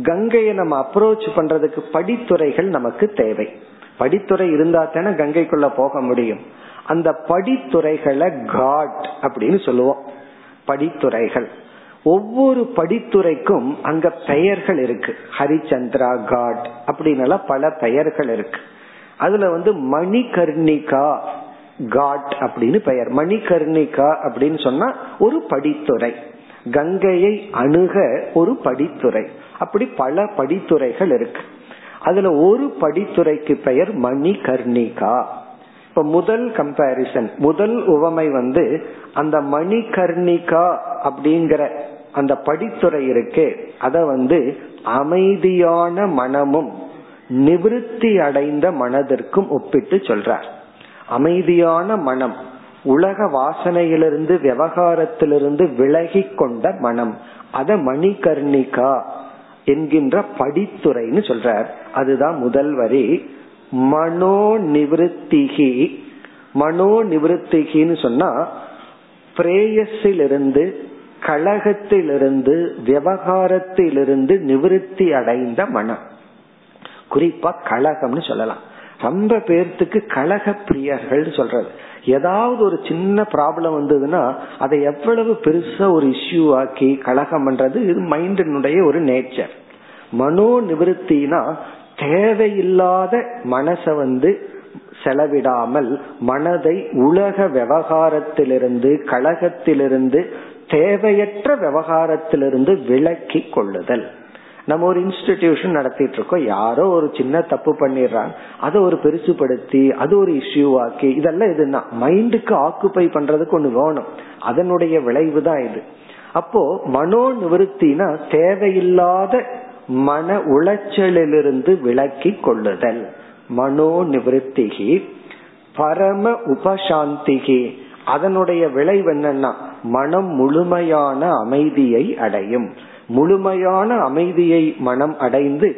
கங்கையை நம்ம அப்ரோச் பண்றதுக்கு படித்துறைகள் நமக்கு தேவை. படித்துறை இருந்தா தானே கங்கைக்குள்ள போக முடியும். அந்த படித்துறைகளை காட் அப்படின்னு சொல்லுவோம். படித்துறைகள், ஒவ்வொரு படித்துறைக்கும் அங்க பெயர்கள் இருக்கு. ஹரிச்சந்திரா காட் அப்படின்னு பல பெயர்கள் இருக்கு. அதுல வந்து மணிகர்ணிகா காட் அப்படின்னு பெயர். மணிகர்ணிகா அப்படின்னு சொன்னா ஒரு படித்துறை, கங்கையை அணுக ஒரு படித்துறை. அப்படி பல படித்துறைகள் இருக்கு. அதுல ஒரு படித்துறைக்கு பெயர் மணிகர்ணிகா. இப்ப முதல் கம்பேரிசன், முதல் உவமை வந்து அந்த மணிகர்ணிகா அப்படிங்கிற அந்த படித்துறை இருக்கு, அத வந்து அமைதியான மனமும் நிவிருத்தி அடைந்த மனதிற்கும் ஒப்பிட்டு சொல்றார். அமைதியான மனம், உலக வாசனையிலிருந்து விவகாரத்திலிருந்து விலகி கொண்ட மனம், அத மணிகர்ணிகா என்கின்ற படித்துறைன்னு சொல்றார். அதுதான் முதல் வரி. மனோ நிவிருத்திகி, மனோ நிவிருத்திகின்னு சொன்னா பிரேயசிலிருந்து, கலகத்திலிருந்து, விவகாரத்திலிருந்து நிவிருத்தி அடைந்த மனம். குறிப்பா கலகம்னு சொல்லலாம். ரொம்ப பேர்த்துக்கு கலக பிரியர்கள் சொல்றது. ஏதாவது ஒரு சின்ன ப்ராப்ளம் வந்ததுன்னா அதை எவ்வளவு பெருசா ஒரு இஷ்யூ ஆக்கி கலகம் பண்றது, இது மைண்டினுடைய ஒரு நேச்சர். மனோ நிவிருத்தினா தேவையில்லாத மனச வந்து செலவிடாமல் மனதை உலக விவகாரத்திலிருந்து, கலகத்திலிருந்து, தேவையற்ற விவகாரத்திலிருந்து விலக்கி கொள்ளுதல். நம்ம ஒரு இன்ஸ்டிடியூஷன் நடத்திட்டு இருக்கோம், யாரோ ஒரு சின்ன தப்பு பண்ணிடுறாங்க, அதை ஒரு பெருசுபடுத்தி அது ஒரு இஷ்யூ ஆக்கி, இதெல்லாம் இதுனா மைண்டுக்கு ஆக்குபை பண்றதுக்கு ஒண்ணு வேணும், அதனுடைய விளைவு தான் இது. அப்போ மனோ நிவர்த்தினா தேவையில்லாத மன உளைச்சலிலிருந்து விலக்கி கொள்ளுதல், மனோ நிவர்த்திகி. பரம உபசாந்திகி, அதனுடைய விளைவு என்னன்னா மனம் முழுமையான அமைதியை அடையும். முழுமையான அமைதியை மனம் அடைந்து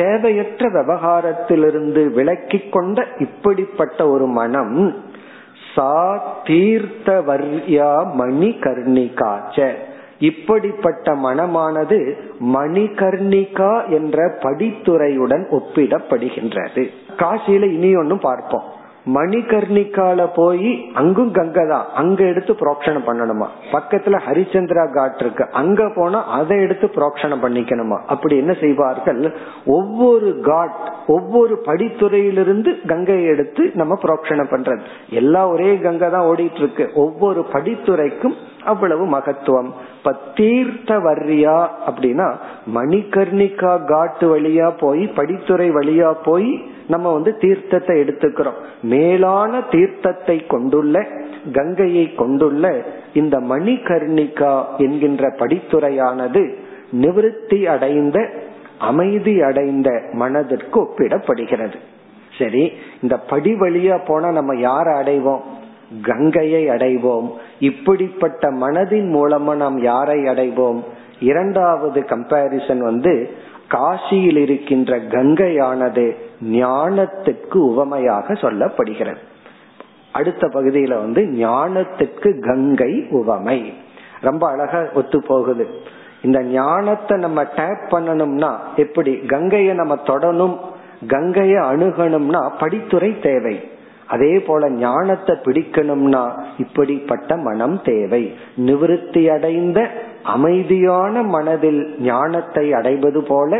தேவையற்ற விவகாரத்திலிருந்து விலக்கி கொண்ட இப்படிப்பட்ட ஒரு மனம் சா தீர்த்தவர்யா மணிகர்ணிகாச்ச, இப்படிப்பட்ட மனமானது மணிகர்ணிகா என்ற படித்துறையுடன் ஒப்பிடப்படுகின்றது. காசியில இனி ஒன்னும் பார்ப்போம், மணிகர்ணிகால போய் அங்கும் கங்கை தான், அங்க எடுத்து புரோக்ஷனம் பண்ணணுமா? பக்கத்துல ஹரிச்சந்திரா காட் இருக்கு, அங்க போனா அதை எடுத்து புரோக்ஷனம் பண்ணிக்கணுமா? அப்படி என்ன செய்வார்கள், ஒவ்வொரு காட் ஒவ்வொரு படித்துறையிலிருந்து கங்கையை எடுத்து நம்ம புரோக்ஷனம் பண்றது. எல்லாம் ஒரே கங்கை தான் ஓடிட்டு இருக்கு, ஒவ்வொரு படித்துறைக்கும் அவ்வளவு மகத்துவம். தீர்த்த வர்றியா அப்படின்னா மணிகர்ணிகா காட்டு வழியா போய் படித்துறை வழியா போய் நம்ம வந்து தீர்த்தத்தை எடுத்துக்கிறோம். மேலான தீர்த்தத்தை கொண்டுள்ள கங்கையை கொண்டுள்ள இந்த மணிகர்ணிகா என்கின்ற படித்துறையானது நிவர்த்தி அடைந்த அமைதி அடைந்த மனதிற்கு ஒப்பிடப்படுகிறது. சரி, இந்த படி வழியா போனா நம்ம யாரை அடைவோம்? கங்கையை அடைவோம். இப்படிப்பட்ட மனதின் மூலமா நாம் யாரை அடைவோம்? இரண்டாவது கம்பேரிசன் வந்து காசியில் இருக்கின்ற கங்கையானது ஞானத்திற்கு உவமையாக சொல்லப்படுகிறது. அடுத்த பகுதியில வந்து ஞானத்திற்கு கங்கை உவமை ரொம்ப அழகா ஒத்து போகுது. இந்த ஞானத்தை நம்ம டேப் பண்ணணும்னா எப்படி? கங்கையை நம்ம தொடணும், கங்கையை அணுகணும்னா படித்துறை தேவை. அதே போல ஞானத்தை பிடிக்கணும்னா இப்படிப்பட்ட மனம் தேவை. நிவிருத்தி அடைந்த அமைதியான மனதில் ஞானத்தை அடைவது போல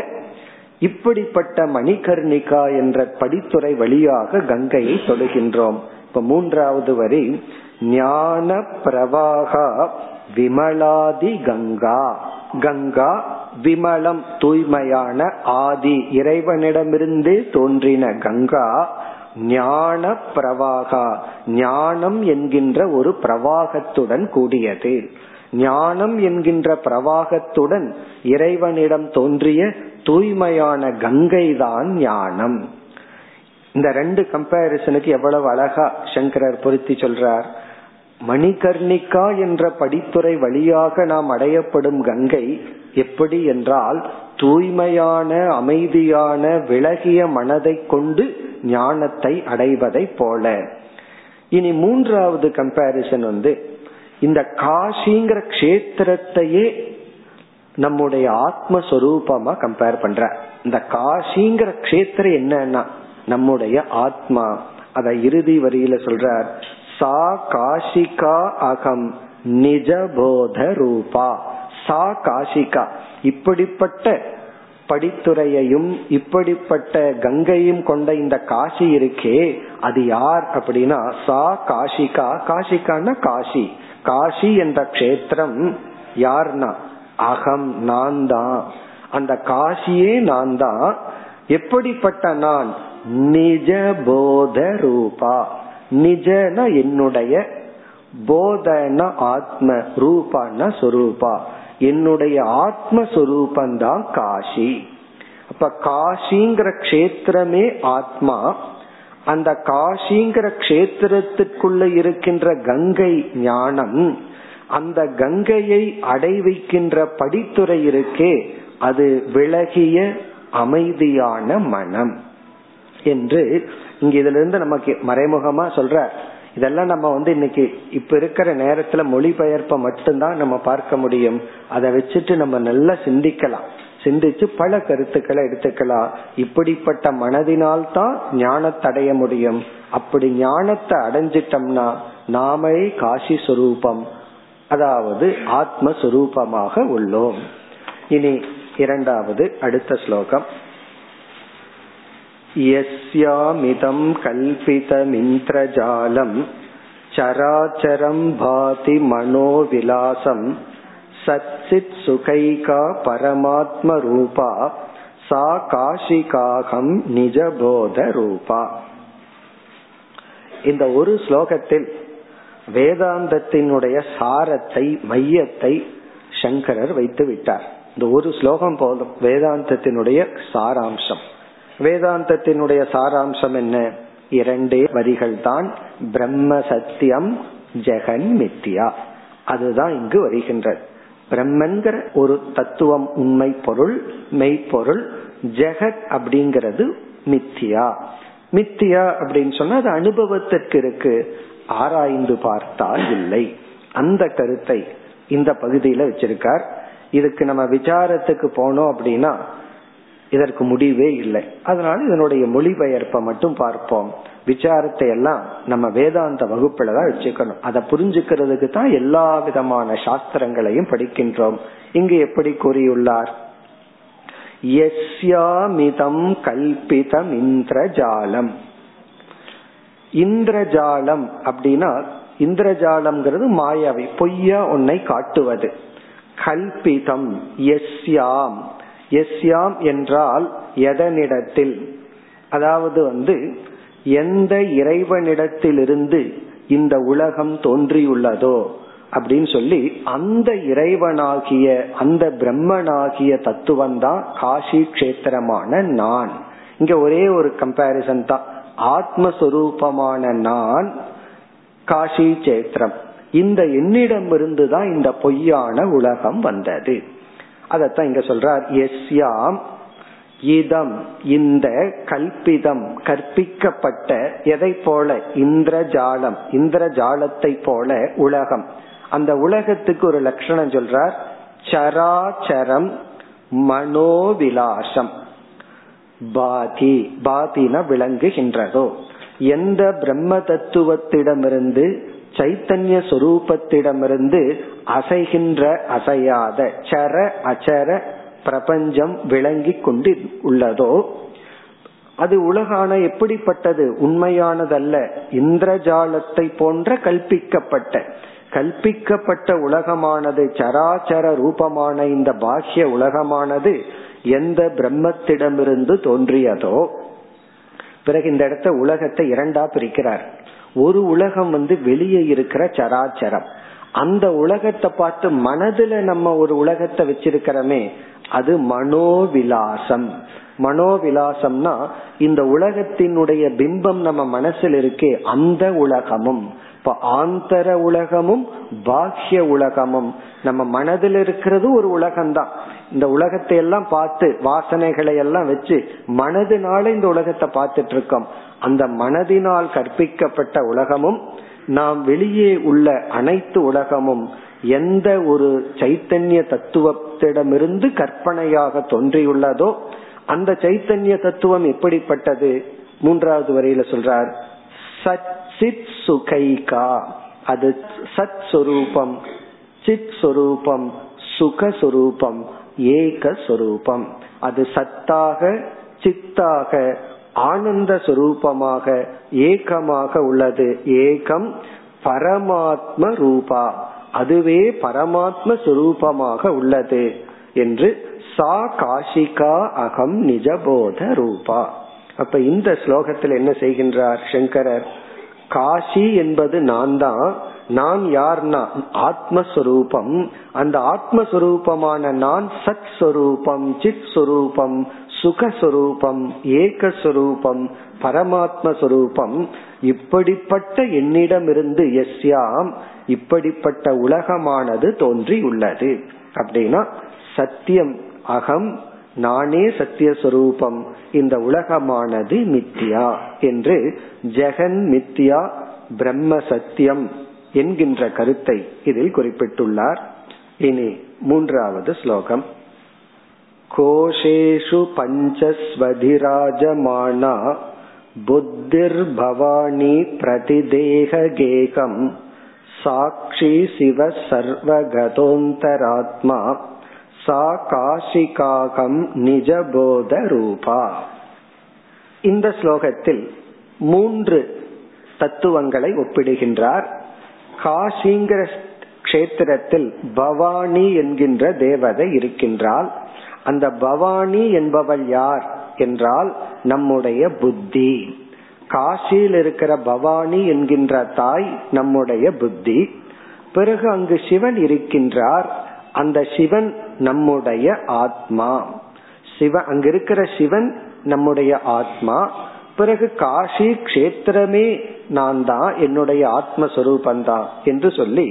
இப்படிப்பட்ட மணிகர்ணிகா என்ற படித்துறை வழியாக கங்கையை தொழுகின்றோம். இப்ப மூன்றாவது வரி, ஞான பிரவாகா விமலாதி கங்கா. கங்கா விமலம் தூய்மையான, ஆதி இறைவனிடமிருந்தே தோன்றின கங்கா. ஞான பிரவாகா ஞானம் என்கின்ற ஒரு பிரவாகத்துடன் கூடியது. ஞானம் என்கின்ற பிரவாகத்துடன் இறைவனிடம் தோன்றிய தூய்மையான கங்கை தான் ஞானம். இந்த ரெண்டு கம்பேரிசனுக்கு எவ்வளவு அழகா சங்கரர் பொருத்தி சொல்றார். மணிகர்ணிகா என்ற படித்துறை வழியாக நாம் அடையப்படும் கங்கை எப்படி என்றால் தூய்மையான அமைதியான விலகிய மனதை கொண்டு ஞானத்தை அடைவதை போல. இனி மூன்றாவது கம்பேரிசன் வந்து இந்த காசிங்கிற கஷேத்திரத்தையே நம்முடைய ஆத்மஸ்வரூபமா கம்பேர் பண்ற. இந்த காசிங்கிற கஷேத்திரம் என்னன்னா நம்முடைய ஆத்மா. அத இறுதி வரியில சொல்றார், சா காசிகா அகம் நிஜபோத ரூபா. சா காசிகா இப்படிப்பட்ட படித்துறையையும் இப்படிப்பட்ட கங்கையும் கொண்ட இந்த காசி இருக்கே அது யார் அப்படின்னா சா காசிகா. காசிகான்னா காசி, காசி என்ற கஷேத்திரம் யார்னா அகம், நான் தான். அந்த காசியே நான் தான். எப்படிப்பட்ட நான்? நிஜபோத ரூபா. நிஜனா என்னுடைய, போதனா ஆத்ம, ரூபானா சொரூபா. என்னுடைய ஆத்மஸ்வரூபந்தான் காசி. அப்ப காசிங்கிற கஷேத்திரமே ஆத்மா. அந்த காசிங்கிற கஷேத்திரத்துக்குள்ள இருக்கின்ற கங்கை ஞானம். அந்த கங்கையை அடைவிக்கின்ற படித்துறை இருக்கே அது விலகிய அமைதியான மனம் என்று இங்க இதுல இருந்து நமக்கு மறைமுகமா சொல்ற. இதெல்லாம் நம்ம வந்து இன்னைக்கு இப்ப இருக்கிற நேரத்துல மொழிபெயர்ப்ப மட்டும்தான் நம்ம பார்க்க முடியும். அதை வச்சுட்டு நம்ம நல்லா சிந்திக்கலாம், சிந்திச்சு பல கருத்துக்களை எடுத்துக்கலாம். இப்படிப்பட்ட மனதினால்தான் ஞானத்தை அடைய முடியும். அப்படி ஞானத்தை அடைஞ்சிட்டோம்னா நாமே காசி சுரூபம், அதாவது ஆத்மஸ்வரூபமாக உள்ளோம். இனி இரண்டாவது அடுத்த ஸ்லோகம், யஸ்யாமிதம் கல்பிதமிந்திரஜாலம் சராசரம் பாதி மனோவிலாசம் சத்சித் சுகைகா பரமாத்ம ரூபா சா காசிகாகம் நிஜபோத ரூபா. இந்த ஒரு ஸ்லோகத்தில் வேதாந்தத்தினுடைய சாரத்தை மையத்தை சங்கரர் வைத்து விட்டார். இந்த ஒரு ஸ்லோகம் போதும் வேதாந்தத்தினுடைய சாராம்சம். வேதாந்தத்தினுடைய சாராம்சம் என்ன? இரண்டே வரிகள் தான், பிரம்ம சத்தியம் ஜெகன் மித்யா. அதுதான் இங்கு வருகின்றது. பிரம்மன்கிற ஒரு தத்துவம் உண்மை பொருள் மெய்ப்பொருள், ஜெகத் அப்படிங்கிறது மித்தியா. மித்தியா அப்படின்னு சொன்னா அது அனுபவத்திற்கு இருக்கு, ஆராய்ந்து பார்த்தால் இல்லை. அந்த கருத்தை இந்த பகுதியில வச்சிருக்கார். இதுக்கு நம்ம விசாரத்துக்கு போனோம் அப்படின்னா இதற்கு முடிவே இல்லை. அதனால இதனுடைய மொழிபெயர்ப்பை மட்டும் பார்ப்போம். விசாரத்தை எல்லாம் நம்ம வேதாந்த வகுப்புல தான் வச்சுக்கணும். அதை புரிஞ்சுக்கிறதுக்கு தான் எல்லா விதமான சாஸ்திரங்களையும் படிக்கின்றோம். இங்கு எப்படி கூறியுள்ளார்? யஸ்யாமிதம் கல்பிதம் இந்திரஜாலம். இந்திரஜாலம் அப்படின்னா இந்திரஜாலம்ங்கிறது மாயாவை, பொய்யா ஒன்னை காட்டுவது. கல்பிதம் யஸ்யாம், யஸ்யாம் என்றால் எதனிடத்தில், அதாவது வந்து எந்த இறைவனிடத்திலிருந்து இந்த உலகம் தோன்றியுள்ளதோ அப்படின்னு சொல்லி, அந்த இறைவனாகிய அந்த பிரம்மனாகிய தத்துவம் தான் காசி கஷேத்திரமான நான். இங்க ஒரே ஒரு கம்பேரிசன் தான், ஆத்மஸ்வரூபமான நான் காசி கஷேத்திரம், இந்த என்னிடமிருந்து தான் இந்த பொய்யான உலகம் வந்தது. அதத்தான் இங்க சொல்றார். எஸ்யாம் இதம், இந்த கல்பிதம் கற்பிக்கப்பட்ட, எதை போல? இந்திரஜாலம், இந்திரஜாலத்தை போல உலகம். அந்த உலகத்துக்கு ஒரு லட்சணம் சொல்றார், சராச்சரம் மனோவிலாசம் பாதி. பாதினா விளங்குகின்றதோ, எந்த பிரம்ம தத்துவத்திடமிருந்து சைத்தன்ய சொரூபத்திடமிருந்து அசைகின்ற அசையாத சர அச்சர பிரபஞ்சம் விளங்கி கொண்டு உள்ளதோ, அது உலகான எப்படிப்பட்டது? உண்மையானதல்ல, இந்திரஜாலத்தை போன்ற கல்பிக்கப்பட்ட கல்பிக்கப்பட்ட உலகமானது, சராச்சர ரூபமான இந்த பாஹ்ய உலகமானது எந்த பிரம்மத்திடமிருந்து தோன்றியதோ. பிறகு இந்த இடத்த உலகத்தை இரண்டா பிரிக்கிறார். ஒரு உலகம் வந்து வெளியே இருக்கிற சராச்சரம், அந்த உலகத்தை பார்த்து மனதுல நம்ம ஒரு உலகத்தை வச்சிருக்கிறோமே, அது மனோவிலாசம். மனோவிலாசம்னா இந்த உலகத்தினுடைய பிம்பம் நம்ம மனசுல இருக்கே, அந்த உலகமும். இப்ப ஆந்தர உலகமும் பாஹ்ய உலகமும், நம்ம மனதில் இருக்கிறது ஒரு உலகம்தான். இந்த உலகத்தை எல்லாம் பார்த்து வாசனைகளை எல்லாம் வச்சு மனதினால இந்த உலகத்தை பார்த்துட்டு இருக்கோம். அந்த மனதினால் கற்பிக்கப்பட்ட உலகமும் நாம் வெளியே உள்ள அனைத்து உலகமும் எந்த ஒரு சைத்தன்ய தத்துவத்திடமிருந்து கற்பனையாக தோன்றியுள்ளதோ, அந்த சைத்தன்ய தத்துவம் எப்படிப்பட்டது? மூன்றாவது வரையில சொல்றார், சச்சித் சுகைகா, அது சத் சுரூபம், சித் சுரூபம், சுக சுரூபம், ஏக சுரூபம். அது சத்தாக சித்தாக ஆனந்த சுரூபமாக ஏகமாக உள்ளது. ஏகம் பரமாத்ம ரூபா, அதுவே பரமாத்ம சுரூபமாக உள்ளது என்று. சா காஷிகா அகம் நிஜபோத ரூபா. அப்ப இந்த ஸ்லோகத்தில் என்ன செய்கின்றார் சங்கரர்? காசி என்பது நான் தான். நான் யார்னா ஆத்மஸ்வரூபம். அந்த ஆத்மஸ்வரூபமான நான் சத் சுரூபம், சித் சுரூபம், சுகஸ்வரூபம், ஏகஸ்வரூபம், பரமாத்ம சுரூபம். இப்படிப்பட்ட என்னிடமிருந்து எஸ்யாம் இப்படிப்பட்ட உலகமானது தோன்றி உள்ளது. அப்படின்னா சத்தியம் அகம், நானே சத்திய சுரூபம், இந்த உலகமானது மித்தியா என்று ஜெகன் மித்தியா பிரம்ம சத்தியம் என்கின்ற கருத்தை இதில் குறிப்பிட்டுள்ளார். இனி மூன்றாவது ஸ்லோகம். கோஷேஷு பஞ்சஸ்வதிராஜமானா புத்திர் பவானி பிரதிதேகேகம் சாக்ஷி சிவ சர்வகதோந்தராத்மா சா காஷிகாகம் நிஜபோத ரூபா. இந்த ஸ்லோகத்தில் மூன்று தத்துவங்களை ஒப்பிடுகின்றார். காசிங்கிற கஷேத்திரத்தில் பவானி என்கின்ற தேவதை இருக்கின்றாள். அந்த பவானி என்பவள் யார் என்றால் நம்முடைய புத்தி. காசியில் இருக்கிற பவானி என்கின்ற தாய் நம்முடைய புத்தி. பிறகு அங்கு சிவன் இருக்கின்றார். அந்த சிவன் நம்முடைய ஆத்மா. சிவ அங்க இருக்கிற சிவன் நம்முடைய ஆத்மா. பிறகு காசி கஷேத்திரமே நான் தான், என்னுடைய ஆத்மஸ்வரூபந்தான் என்று சொல்லி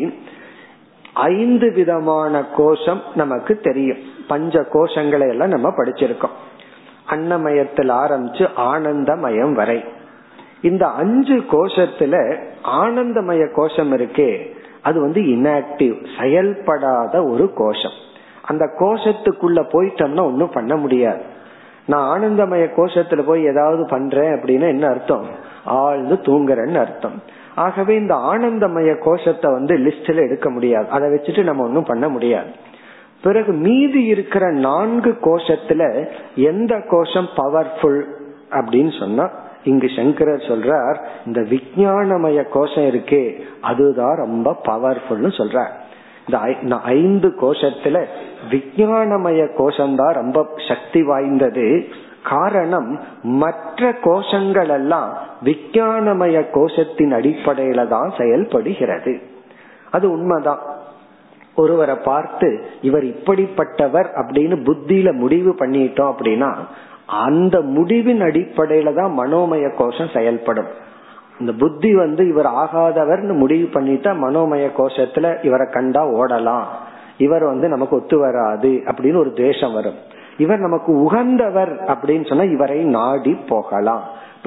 ஐந்து விதமான கோஷம் நமக்கு தெரியும். பஞ்ச கோஷங்களை எல்லாம் நம்ம படிச்சிருக்கோம். அன்னமயத்தில் ஆரம்பிச்சு ஆனந்தமயம் வரை. இந்த அஞ்சு கோஷத்துல ஆனந்தமய கோஷம் இருக்கே, அது வந்து இன்ஆக்டிவ், செயல்படாத ஒரு கோஷம். அந்த கோஷத்துக்குள்ள போயிட்டோம்னா ஒன்னும் பண்ண முடியாது. நான் ஆனந்தமய கோஷத்துல போய் ஏதாவது பண்றேன் அப்படின்னா என்ன அர்த்தம்? ஆழ்ந்து தூங்குறேன்னு அர்த்தம். ஆகவே இந்த ஆனந்தமய கோஷத்தை வந்து லிஸ்ட்ல எடுக்க முடியாது, அதை வச்சுட்டு நம்ம ஒன்னும் பண்ண முடியாது. பிறகு மீதி இருக்கிற நான்கு கோஷத்துல எந்த கோஷம் பவர்ஃபுல் அப்படின்னு சொன்னா, இங்கு சங்கரர் சொல்றார் இந்த விஞ்ஞானமய கோஷம் இருக்கே அதுதான் ரொம்ப பவர்ஃபுல்னு சொல்றார். இந்த ஐந்து கோஷத்துல விஞ்ஞானமய கோஷம்தான் ரொம்ப சக்தி வாய்ந்தது. காரணம், மற்ற கோஷங்கள் எல்லாம் விஞ்ஞானமய கோஷத்தின் அடிப்படையில தான் செயல்படுகிறது. அது உண்மைதான். ஒருவரை பார்த்து இவர் இப்படிப்பட்டவர் அப்படின்னு புத்தியில முடிவு பண்ணிட்டோம் அப்படின்னா அந்த முடிவின் அடிப்படையில தான் மனோமய கோஷம் செயல்படும். இந்த புத்தி வந்து இவர் ஆகாதவர்னு முடிவு பண்ணிட்டா மனோமய கோஷத்துல இவரை கண்டா ஓடலாம், இவர் வந்து நமக்கு ஒத்து வராது அப்படின்னு ஒரு துவேஷம் வரும். இவர் நமக்கு உகந்தவர் அப்படின்னு சொன்னா இவரை நாடி போகலாம்.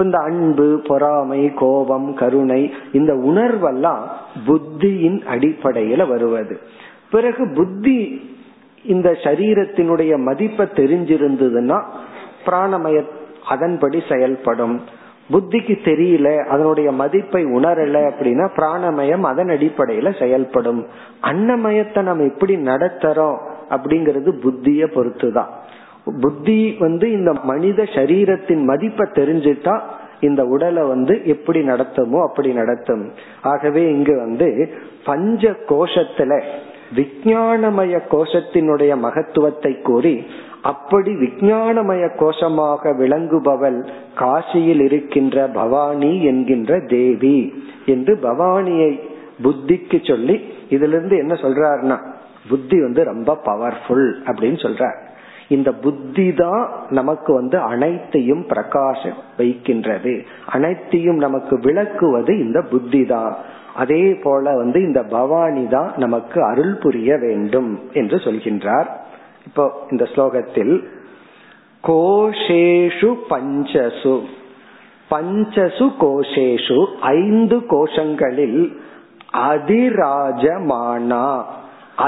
இந்த அன்பு, பொறாமை, கோபம், கருணை, இந்த உணர்வெல்லாம் புத்தியின் அடிப்படையில வருவது. பிறகு புத்தி இந்த சரீரத்தினுடைய மதிப்பை தெரிஞ்சிருந்ததுன்னா பிராணமய அதன்படி செயல்படும். புத்திக்கு தெரியல, அதனுடைய மதிப்பை உணரல அப்படின்னா பிராணமயம் அதன் அடிப்படையில செயல்படும். அன்னமயத்தை நம்ம எப்படி நடத்துறோம் அப்படிங்கிறது புத்திய பொறுத்துதான். புத்தி வந்து இந்த மனித சரீரத்தின் மதிப்பை தெரிஞ்சுட்டா இந்த உடலை வந்து எப்படி நடத்துமோ அப்படி நடத்தும். ஆகவே இங்கு வந்து பஞ்ச கோஷத்துல விஞ்ஞானமய கோஷத்தினுடைய மகத்துவத்தை கூறி, அப்படி விஞ்ஞானமய கோஷமாக விளங்குபவள் காசியில் இருக்கின்ற பவானி என்கின்ற தேவி என்று பவானியை புத்திக்கு சொல்லி இதிலிருந்து என்ன சொல்றாருன்னா புத்தி வந்து ரொம்ப பவர்ஃபுல் அப்படின்னு சொல்றார். இந்த புத்தி தான் நமக்கு வந்து அனைத்தையும் பிரகாச வைக்கின்றது, அனைத்தையும் நமக்கு விளக்குவது இந்த புத்தி தான். அதே போல வந்து இந்த பவானி தான் நமக்கு அருள் புரிய வேண்டும் என்று சொல்கின்றார். இப்போ இந்த ஸ்லோகத்தில் கோஷேஷு பஞ்சசு, பஞ்சசு கோஷேஷு ஐந்து கோஷங்களில் அதிராஜமானா,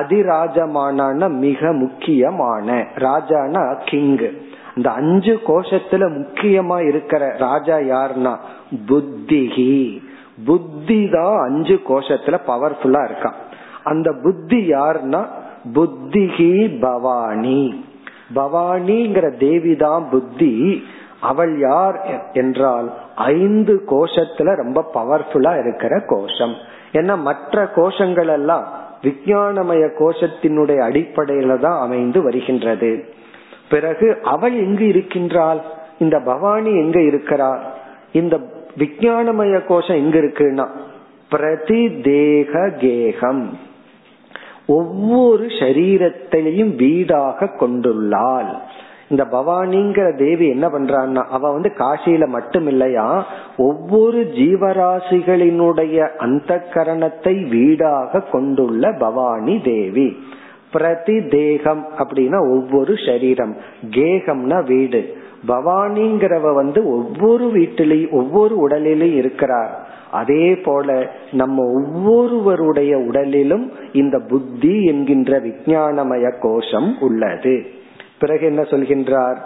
அதிராஜமான மிக முக்கியமான, ராஜானா கிங். இந்த அஞ்சு கோஷத்துல முக்கியமா இருக்கிற ராஜா யாருன்னா புத்திஹி. புத்தி தான் அஞ்சு கோஷத்துல பவர்ஃபுல்லா இருக்கான். அந்த புத்தி யாருன்னா புத்திஹி பவானி. பவானிங்கிற தேவிதான் புத்தி. அவள் யார் என்றால் ஐந்து கோஷத்துல ரொம்ப பவர்ஃபுல்லா இருக்கிற கோஷம். ஏன்னா மற்ற கோஷங்கள் எல்லாம் விஞ்ஞானமய கோஷத்தினுடைய அடிப்படையில தான் அமைந்து வருகின்றது. பிறகு அவள் எங்கு இருக்கின்றாள்? இந்த பவானி எங்க இருக்கிறாள்? இந்த விஞ்ஞானமய கோஷம் எங்க இருக்குன்னா பிரதி தேக கேகம், ஒவ்வொரு சரீரத்தையும் வீடாக கொண்டுள்ளாள். இந்த பவானிங்கிற தேவி என்ன பண்றான்னா அவ வந்து காசியில மட்டும் இல்லையா, ஒவ்வொரு ஜீவராசிகளினுடைய அந்த கரணத்தை வீடாக கொண்டுள்ள பவானி தேவி. பிரதி தேகம் அப்படின்னா ஒவ்வொரு சரீரம், கேகம்னா வீடு. பவானிங்கிறவ வந்து ஒவ்வொரு வீட்டிலையும் ஒவ்வொரு உடலிலையும் இருக்கிறார். அதே போல நம்ம ஒவ்வொருவருடைய உடலிலும் இந்த புத்தி என்கின்ற விஞ்ஞானமய கோஷம் உள்ளது. பிறகு என்ன சொல்கின்றார்?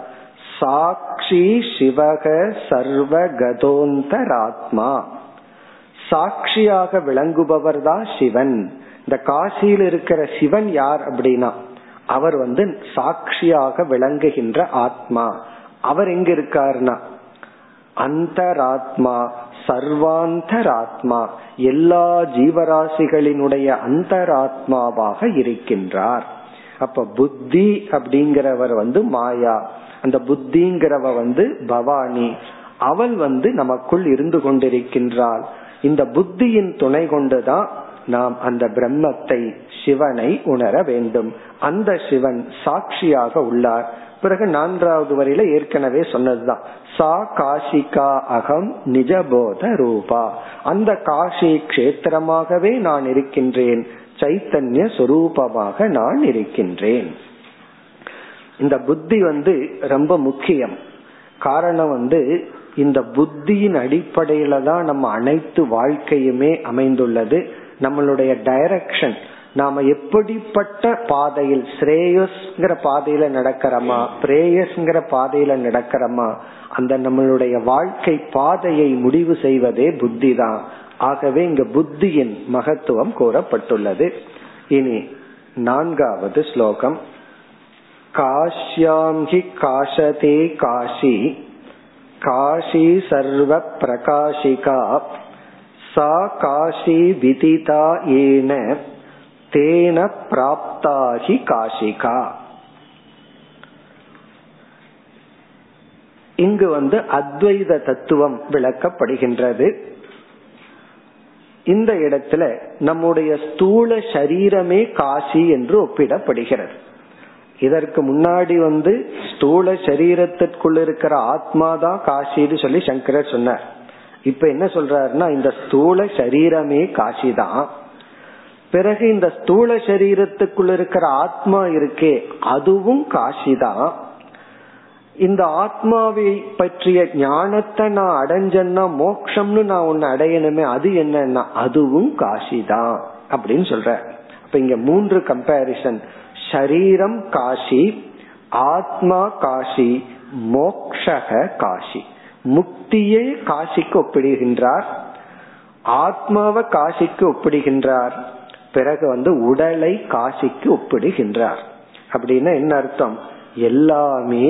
சாக்ஷி சிவக சர்வகதோந்தராத்மா, சாட்சியாக விளங்குபவர் தான் சிவன். இந்த காசியில் இருக்கிற சிவன் யார் அப்படின்னா அவர் வந்து சாட்சியாக விளங்குகின்ற ஆத்மா. அவர் எங்க இருக்காருன்னா அந்தராத்மா, சர்வாந்தராத்மா, எல்லா ஜீவராசிகளினுடைய அந்தராத்மாவாக இருக்கின்றார். அப்ப புத்தி அப்படிங்கிறவர் வந்து மாயா, அந்த புத்திங்கிறவ வந்து பவானி. அவள் வந்து நமக்குள் இருந்து கொண்டிருக்கின்றாள். இந்த புத்தியின் துணை கொண்டுதான் நாம் அந்த பிரம்மத்தை, சிவனை உணர வேண்டும். அந்த சிவன் சாட்சியாக உள்ளார். பிறகு நான்காவது வரையில ஏற்கனவே சொன்னதுதான், சா காசிகா அகம் நிஜபோத ரூபா, அந்த காசி கஷேத்திரமாகவே நான் இருக்கின்றேன், சைத்தன்ய சொரூபமாக நான் இருக்கின்றேன். இந்த புத்தி வந்து ரொம்ப முக்கியம். காரணம் வந்து இந்த புத்தியின் அடிப்படையில தான் நம்ம அனைத்து வாழ்க்கையுமே அமைந்துள்ளது. நம்மளுடைய டைரக்ஷன், நாம எப்படிப்பட்ட பாதையில், ஸ்ரேயஸ்ங்கிற பாதையில நடக்கிறோமா பிரேயஸ்ங்கிற பாதையில நடக்கிறோமா, அந்த நம்மளுடைய வாழ்க்கை பாதையை முடிவு செய்வதே புத்தி தான். ஆகவே இங்க புத்தியின் மகத்துவம் கூறப்பட்டுள்ளது. இனி நான்காவது ஸ்லோகம். காஷ்யாம் ஹி காஷதே காஷி காஷி சர்வ பிரகாஷிகா சா காஷி விதிதா ஏன தேன பிராப்தாஹி காஷிகா. இங்கு வந்து அத்வைத தத்துவம் விளக்கப்படுகின்றது. இந்த இடத்துல நம்முடைய ஸ்தூல சரீரமே காசி என்று ஒப்பிடப்படுகிறது. இதற்கு முன்னாடி வந்து ஸ்தூல சரீரத்திற்குள் இருக்கிற ஆத்மாதான் காசின்னு சொல்லி சங்கரர் சொன்னார். இப்ப என்ன சொல்றாருன்னா, இந்த ஸ்தூல சரீரமே காசி தான். பிறகு இந்த ஸ்தூல சரீரத்துக்குள் இருக்கிற ஆத்மா இருக்கே அதுவும் காசி தான். இந்த ஆத்மாவை பற்றிய ஞானத்தை நான் அடைஞ்சேன்னா மோட்சம்னு நான் ஒன்னு அடையணுமே, அது என்னன்னா அதுவும் காசி தான் அப்படின்னு சொல்ற. அப்ப இங்க மூன்று கம்பேரிசன், சரீரம் காசி, ஆத்மா காசி, மோக்ஷக காசி. முக்தியை காசிக்கு ஒப்பிடுகின்றார், ஆத்மாவை காசிக்கு ஒப்பிடுகின்றார், பிறகு வந்து உடலை காசிக்கு ஒப்பிடுகின்றார். அப்படின்னா என்ன அர்த்தம்? எல்லாமே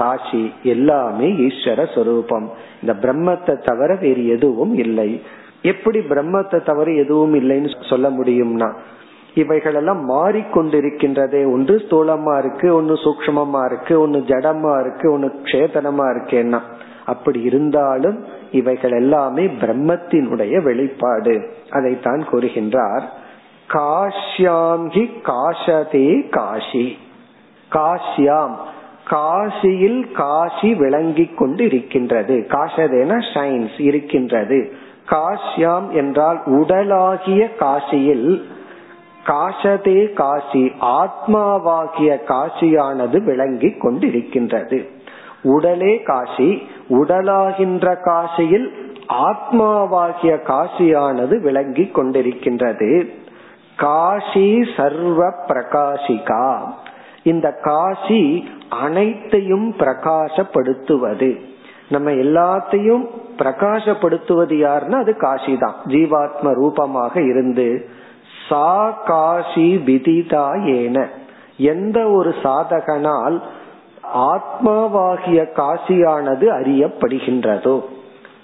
காசி, எல்லாமே ஈஸ்வர சொரூபம். இந்த பிரம்மத்தை தவிர வேறு எதுவும் இல்லை. எப்படி பிரம்மத்தை தவிர எதுவும் இல்லைன்னு சொல்ல முடியும்னா, இவைகளெல்லாம் மாறிக்கொண்டிருக்கின்றதே, ஒன்று ஸ்தூலமா இருக்கு, ஒன்னு சூக்ஷ்மமா இருக்கு, ஒன்னு ஜடமா இருக்கு, ஒன்னு க்ஷேதனமா இருக்குன்னா, அப்படி இருந்தாலும் இவைகள் எல்லாமே பிரம்மத்தினுடைய வெளிப்பாடு. அதைத்தான் கூறுகின்றார். காஷ்யாம் ஹி காஷதே காஷி. காஷ்யாம் காசியில் காசி விளங்கி கொண்டு இருக்கின்றது. காஷதேனா ஷைன்ஸ், இருக்கின்றது. காஷ்யாம் என்றால் உடலாகிய காசியில், காஷதே காசி ஆத்மாவாகிய காசியானது விளங்கி கொண்டிருக்கின்றது. உடலே காசி, உடலாகின்ற காசியில் ஆத்மாவாகிய காசியானது விளங்கி கொண்டிருக்கின்றது. காசி சர்வ பிரகாசிகா, இந்த காசி அனைத்தையும் பிரகாசப்படுத்துவது. நம்ம எல்லாத்தையும் பிரகாசப்படுத்துவது யாருன்னா அது காசி தான், ஜீவாத்ம ரூபமாக இருந்து. சா காசி விதிதா ஏன, எந்த ஒரு சாதகனால் ஆத்மாவாகிய காசியானது அறியப்படுகின்றதோ,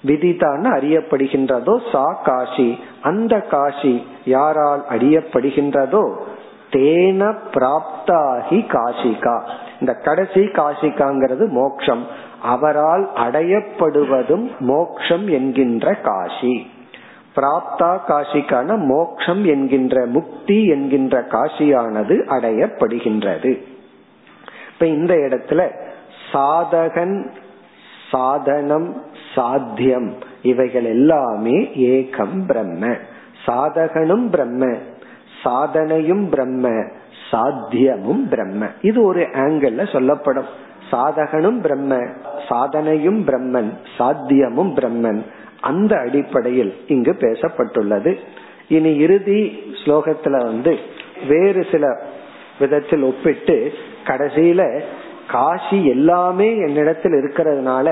விதிதான் அறியப்படுகின்றதோ, சா காசி அந்த காசி யாரால் அறியப்படுகின்றதோ, தேன பிராப்தாகி காசிகா, இந்த கடைசி காசிகாங்கிறது மோக்ஷம், அவரால் அடையப்படுவதும் மோக்ஷம் என்கின்ற காசி. பிராப்தா காசிக்கான மோக்ஷம் என்கின்ற முக்தி என்கின்ற காசியானது அடையப்படுகின்றது. இப்ப இந்த இடத்துல சாதகன், சாதனம், சாத்தியம் இவைகள் எல்லாமே ஏகம் பிரம்ம. சாதகனும் பிரம்ம, சாதனையும் பிரம்ம, சாத்தியமும் பிரம்ம. இது ஒரு ஆங்கிள் சொல்லப்படும். சாதகனும் பிரம்ம, சாதனையும் பிரம்மன், சாத்தியமும் பிரம்மன். அந்த அடிப்படையில் இங்கு பேசப்பட்டுள்ளது. இனி இறுதி ஸ்லோகத்துல வந்து வேறு சில விதத்தில் ஒப்பிட்டு கடைசியில காசி எல்லாமே என்னிடத்தில் இருக்கிறதுனால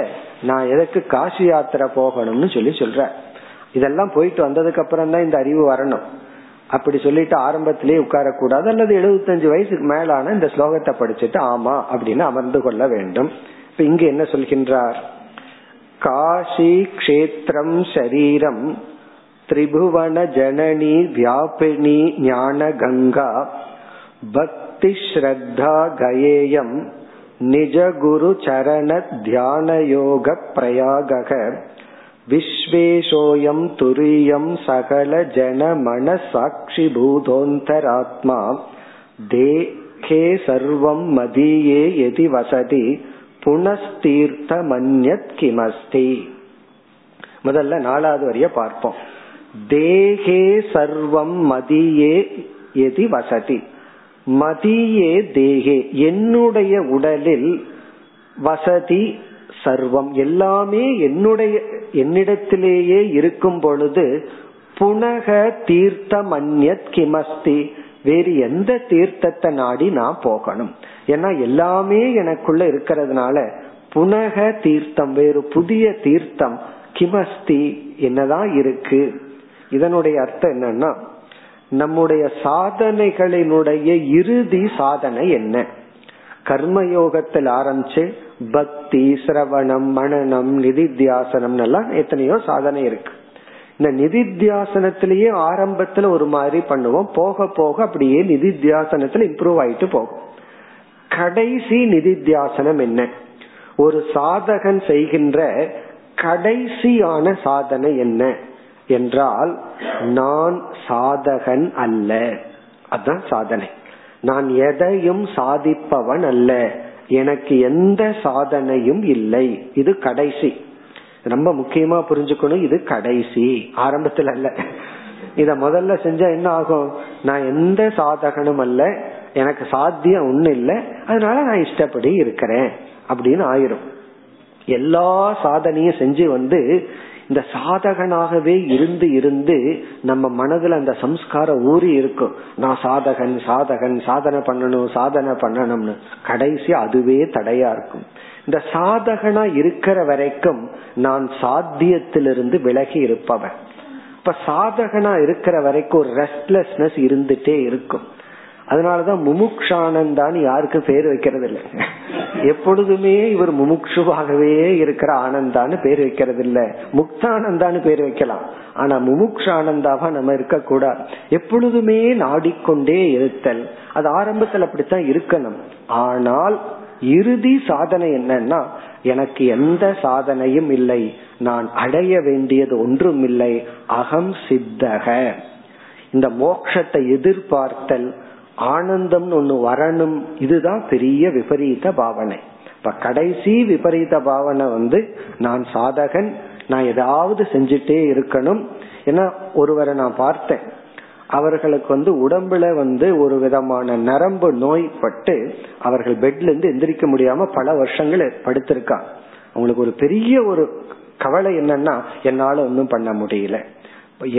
நான் எதுக்கு காசி யாத்திரை போகணும்னு சொல்லி சொல்ற. இதெல்லாம் போயிட்டு வந்ததுக்கு அப்புறம் தான் இந்த அறிவு வரணும். அப்படி சொல்லிட்டு ஆரம்பத்திலேயே உட்காரக்கூடாது, அல்லது எழுபத்தஞ்சு வயசுக்கு மேலான இந்த ஸ்லோகத்தை படிச்சுட்டு ஆமா அப்படின்னு அமர்ந்து கொள்ள வேண்டும். இப்ப இங்கு என்ன சொல்கின்றார்? காசி கஷேத்ரம் சரீரம் திரிபுவன ஜனனி வியாபினி ஞான கங்கா பக்தி ஸ்ரத்தா கயேயம் நிஜ குரு சரண தியான யோக பிரயாக விஸ்வேஷோயம் துரியம் சகல ஜன மன சாட்சி பூதோந்தராத்மா தேகே சர்வம் மதியே யதி வசதி புனஸ்தீர்த்த மன்யத் கிமஸ்தி. முதல்ல நாலாவது வரிய பார்ப்போம். தேகே சர்வம் மதியே யதி வசதி, மதியே தேகே என்னுடைய உடலில், வசதி சர்வம் எல்லாமே என்னுடைய என்னிடத்திலேயே இருக்கும் பொழுது, புனக தீர்த்த மன்யத் கிமஸ்தி வேறு எந்த தீர்த்தத்தை நாடி நான் போகணும்? ஏன்னா எல்லாமே எனக்குள்ள இருக்கிறதுனால புனக தீர்த்தம், வேறு புதிய தீர்த்தம் கிமஸ்தி என்னதான் இருக்கு. இதனுடைய அர்த்தம் என்னன்னா, நம்முடைய சாதனைகளினுடைய இறுதி சாதனை என்ன? கர்மயோகத்தில் ஆரம்பிச்சு பக்தி, சிரவணம், மனனம், நிதித்தியாசனம் எல்லாம் எத்தனையோ சாதனை இருக்கு. இந்த நிதித்தியாசனத்திலேயே ஆரம்பத்துல ஒரு மாதிரி பண்ணுவோம், போக போக அப்படியே நிதித்தியாசனத்துல இம்ப்ரூவ் ஆயிட்டு போகும். கடைசி நிதித்தியாசனம் என்ன? ஒரு சாதகன் செய்கின்ற கடைசியான சாதனை என்ன என்றால், நான் சாதகன் அல்ல. அதுதான் சாதனை. நான் எதையும் சாதிப்பவன் அல்ல, எனக்கு எந்த சாதனையும் இல்லை. இது கடைசி. ரொம்ப முக்கியமா புரிஞ்சுக்கணும், இது கடைசி, ஆரம்பத்துல அல்ல. இத முதல்ல செஞ்சா என்ன ஆகும்? நான் எந்த சாதகனும் அல்ல, எனக்கு சாத்தியம் ஒண்ணு இல்லை, அதனால நான் இஷ்டப்படி இருக்கிறேன் அப்படின்னு ஆயிரும். எல்லா சாதனையும் செஞ்சு வந்து இந்த சாதகனாகவே இருந்து இருந்து நம்ம மனதுல அந்த சம்ஸ்காரம் ஊறி இருக்கும். நான் சாதகன் சாதகன் சாதனை பண்ணணும் சாதனை பண்ணணும்னு கடைசி அதுவே தடையா இருக்கும். இந்த சாதகனா இருக்கிற வரைக்கும் நான் சாத்தியத்திலிருந்து விலகி இருப்பவன். இப்ப சாதகனா இருக்கிற வரைக்கும் ஒரு ரெஸ்ட்லெஸ்னஸ் இருந்துட்டே இருக்கும். அதனாலதான் முமுக்ஷானந்தான்னு யாருக்கு பேர் வைக்கிறது இல்லை. எப்பொழுதுமே இவர் முமுக்ஷுவாகவே இருக்கிற ஆனந்தான்னு பேர் வைக்கிறது இல்ல, முக்தானந்தான்னு பேர் வைக்கலாம். ஆனா முமுக்ஷானந்தாவா நம்ம இருக்க கூடாது. எப்பொழுதுமே நாடிக்கொண்டே இருத்தல், அது ஆரம்பத்தில் அப்படித்தான் இருக்கணும். ஆனால் இறுதி சாதனை என்னன்னா, எனக்கு எந்த சாதனையும் இல்லை, நான் அடைய வேண்டியது ஒன்றும் இல்லை, அகம் சித்தக. இந்த மோட்சத்தை எதிர்பார்த்தல், ஆனந்தம் ஒண்ணு வரணும், இதுதான் பெரிய விபரீத பாவனை. இப்ப கடைசி விபரீத பாவனை வந்து நான் சாதகன், நான் ஏதாவது செஞ்சுட்டே இருக்கணும். ஏன்னா ஒருவரை நான் பார்த்தேன், அவர்களுக்கு வந்து உடம்புல வந்து ஒரு விதமான நரம்பு நோய் பட்டு அவர்கள் பெட்ல இருந்து எந்திரிக்க முடியாம பல வருஷங்கள் படுத்திருக்காங்க. அவங்களுக்கு ஒரு பெரிய ஒரு கவலை என்னன்னா, என்னால ஒன்னும் பண்ண முடியல.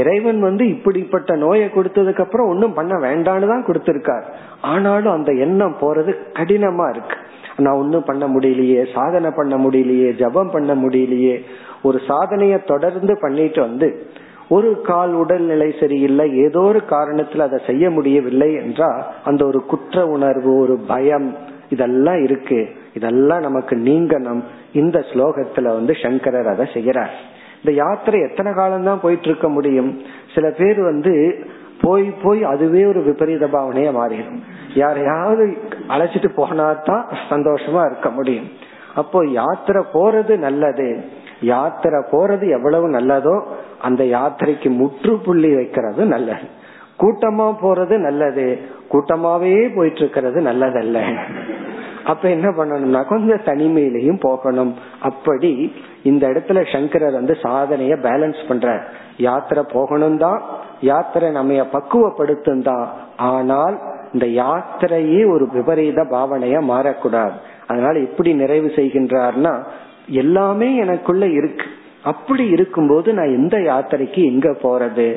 இறைவன் வந்து இப்படிப்பட்ட நோயை கொடுத்ததுக்கு அப்புறம் ஒன்னும் பண்ண வேண்டான்னு தான் கொடுத்திருக்கார். ஆனாலும் அந்த எண்ணம் போறது கடினமா இருக்கு. நான் ஒன்னும் பண்ண முடியலையே, சாதனை பண்ண முடியலையே, ஜபம் பண்ண முடியலையே. ஒரு சாதனைய தொடர்ந்து பண்ணிட்டு வந்து ஒரு கால் உடல்நிலை சரியில்லை, ஏதோ ஒரு காரணத்துல அதை செய்ய முடியவில்லை என்றா அந்த ஒரு குற்ற உணர்வு, ஒரு பயம், இதெல்லாம் இருக்கு. இதெல்லாம் நமக்கு நீங்கணும். இந்த ஸ்லோகத்துல வந்து சங்கரர் அதை செய்யறார். இந்த யாத்திரை எத்தனை காலம் தான் போயிட்டு இருக்க முடியும்? சில பேர் வந்து போய் போய் அதுவே ஒரு விபரீத பாவனையா மாறிடும். யாரையாவது அழைச்சிட்டு போனாதான் சந்தோஷமா இருக்க முடியும். அப்போ யாத்திரை போறது நல்லது. யாத்திரை போறது எவ்வளவு நல்லதோ அந்த யாத்திரைக்கு முற்றுப்புள்ளி வைக்கிறது நல்லது. கூட்டமா போறது நல்லது, கூட்டமாவே போயிட்டு இருக்கிறது நல்லதல்ல. அப்ப என்ன பண்ணணும்னா கொஞ்சம் தனிமையிலையும் போகணும். அப்படி இந்த இடத்துல சங்கரர் வந்து சாதனைய பேலன்ஸ் பண்ற. யாத்திரை போகணும் தான், யாத்திரை நம்ம பக்குவப்படுத்தும் தான், ஆனால் இந்த யாத்திரையே ஒரு விபரீத பாவனையா மாறக்கூடாது. அதனால எப்படி நிறைவு செய்கின்றார்னா, எல்லாமே எனக்குள்ள இருக்கு, அப்படி இருக்கும்போது நான் எந்த யாத்திரைக்கு எங்க போறது?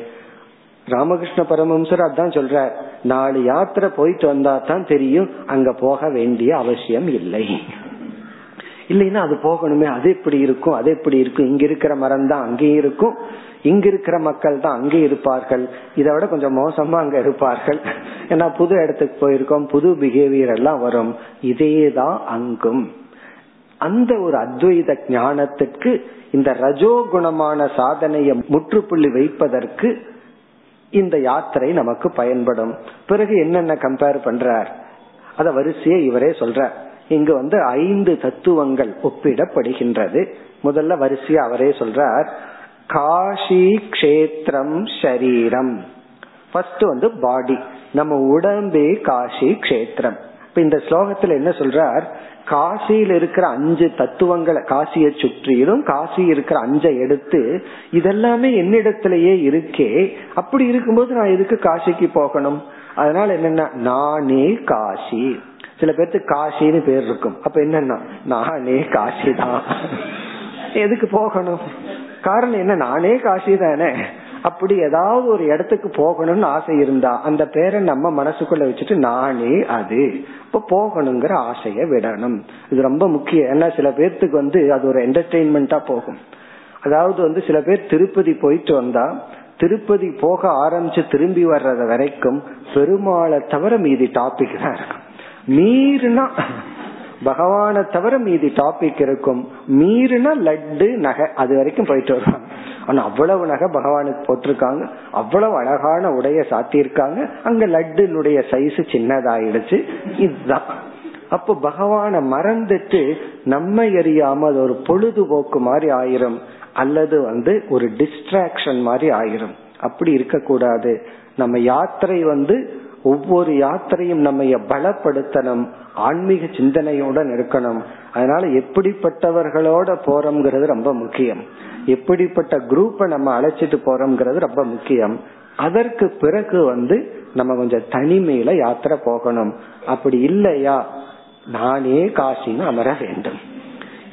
ராமகிருஷ்ண பரமஹம்சர் அதான் சொல்றார், நாலு யாத்திரை போயிட்டு வந்தா தான் தெரியும் அங்க போக வேண்டிய அவசியம் இல்லை. இல்லைன்னா அது போகணுமே, அது எப்படி இருக்கும், அது எப்படி இருக்கும், இங்க இருக்கிற மரம் தான் அங்கேயும் இருக்கும், இங்க இருக்கிற மக்கள் தான் அங்கே இருப்பார்கள், இதை விட கொஞ்சம் மோசமா அங்க இருப்பார்கள், ஏன்னா புது இடத்துக்கு போயிருக்கோம், புது பிஹேவியர் எல்லாம் வரும், இதேதான் அங்கும். அந்த ஒரு அத்வைத ஞானத்திற்கு இந்த ரஜோகுணமான சாதனையை முற்றுப்புள்ளி வைப்பதற்கு இந்த யாத்திரை நமக்கு பயன்படும். பிறகு என்னென்ன கம்பேர் பண்றார் அத வரிசையை இவரே சொல்றார். இங்கு வந்து ஐந்து தத்துவங்கள் ஒப்பிடப்படுகின்றது. முதல்ல வரிசையை அவரே சொல்றார். காஷி கஷேத்திரம் ஷரீரம். ஃபர்ஸ்ட் வந்து பாடி, நம்ம உடம்பே காஷி கஷேத்திரம். இப்ப இந்த ஸ்லோகத்துல என்ன சொல்றார்? காசியில் இருக்கிற அஞ்சு தத்துவங்களை, காசியை சுற்றிலும் காசி இருக்கிற அஞ்சை எடுத்து, இதெல்லாமே என்னிடத்திலேயே இருக்கே, அப்படி இருக்கும்போது நான் எதுக்கு காசிக்கு போகணும்? அதனால என்னன்னா நானே காசி. சில பேருக்கு காசின்னு பேர் இருக்கும். அப்ப என்னன்னா நானே காசி தான், எதுக்கு போகணும்? காரணம் என்ன, நானே காசி தானே, அப்படி ஏதாவது ஒரு இடத்துக்கு போகணும்னு ஆசை இருந்தா அந்த பேரை நம்ம மனசுக்குள்ள வச்சுட்டு நானே அது இப்ப போகணுங்கிற ஆசைய விடணும். இது ரொம்ப முக்கியம். ஏன்னா சில பேர்த்துக்கு வந்து அது ஒரு என்டர்டெயின்மெண்டா போகும். அதாவது வந்து சில பேர் திருப்பதி போயிட்டு வந்தா திருப்பதி போக ஆரம்பிச்சு திரும்பி வர்றது வரைக்கும் பெருமாளை தவிர மீதி டாபிக் தான் இருக்கும். மீறினா பகவானை தவிர மீதி டாபிக் இருக்கும். மீறினா லட்டு நகை அது வரைக்கும் போயிட்டு வருவாங்க. ஆனா அவ்வளவு நகை பகவானுக்கு போட்டிருக்காங்க, அவ்வளவு அழகான உடைய சாத்தியிருக்காங்க, அங்க லட்டுனுடைய சைஸ் சின்னதாயிடுச்சு. இதுதான் அப்போ பகவானை மறந்துட்டு நம்ம எரியாம அது ஒரு பொழுதுபோக்கு மாதிரி ஆயிரும், அல்லது வந்து ஒரு டிஸ்ட்ராக்ஷன் மாதிரி ஆயிரும். அப்படி இருக்கக்கூடாது. நம்ம யாத்திரை வந்து ஒவ்வொரு யாத்திரையும் நம்ம பலப்படுத்தணும், ஆன்மீக சிந்தனையுடன் இருக்கணும். அதனால எப்படிப்பட்டவர்களோட போறோம்ங்கிறது ரொம்ப முக்கியம், எப்படிப்பட்ட குரூப்பை நம்ம அழைச்சிட்டு போறோம்ங்கிறது ரொம்ப முக்கியம். அதற்கு பிறகு வந்து நம்ம கொஞ்சம் தனிமையில யாத்திரை போகணும். அப்படி இல்லையா நானே காசின்னு அமர வேண்டும்.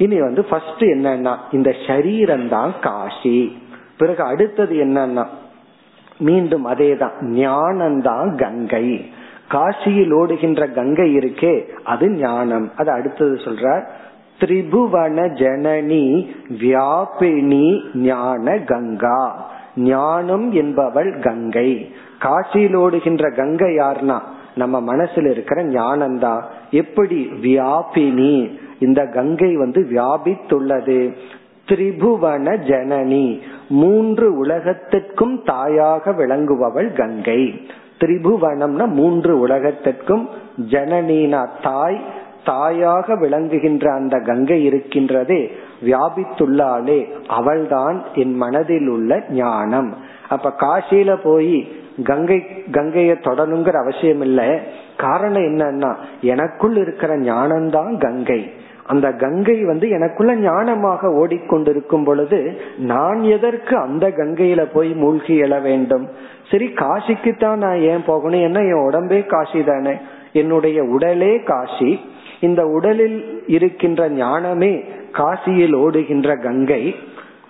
இனி வந்து ஃபர்ஸ்ட் என்னன்னா இந்த சரீரம் தான் காசி. பிறகு அடுத்தது என்னன்னா மீண்டும் அதேதான், ஞானம்தான் கங்கை. காசியில் ஓடுகின்ற கங்கை இருக்கே அது ஞானம். அது அடுத்தது சொல்றார், திரிபுவன ஜனனி வியாபினி ஞான கங்கா. ஞானம் என்பவள் கங்கை. காசியில் ஓடுகின்ற கங்கை யாருன்னா நம்ம மனசுல இருக்கிற ஞானம்தான். எப்படி வியாபினி, இந்த கங்கை வந்து வியாபித்துள்ளது. திரிபுவன ஜனனி, மூன்று உலகத்திற்கும் தாயாக விளங்குபவள் கங்கை. திரிபுவனம்னா மூன்று உலகத்திற்கும், ஜனனினா தாய், தாயாக விளங்குகின்ற அந்த கங்கை இருக்கின்றதே வியாபித்துள்ளாளே அவள்தான் என் மனதில் உள்ள ஞானம். அப்ப காசியில போய் கங்கை கங்கைய தொடணுங்கிற அவசியம் இல்ல. காரணம் என்னன்னா எனக்குள் இருக்கிற ஞானம்தான் கங்கை. அந்த கங்கை வந்து எனக்குள்ள ஞானமாக ஓடிக்கொண்டிருக்கும் பொழுது நான் எதற்கு அந்த கங்கையில போய் மூழ்கி எழ வேண்டும்? சரி, காசிக்குத்தான் நான் ஏன் போகணும்? ஏன்னா என் உடம்பே காசி தானே, என்னுடைய உடலே காசி. இந்த உடலில் இருக்கின்ற ஞானமே காசியில் ஓடுகின்ற கங்கை.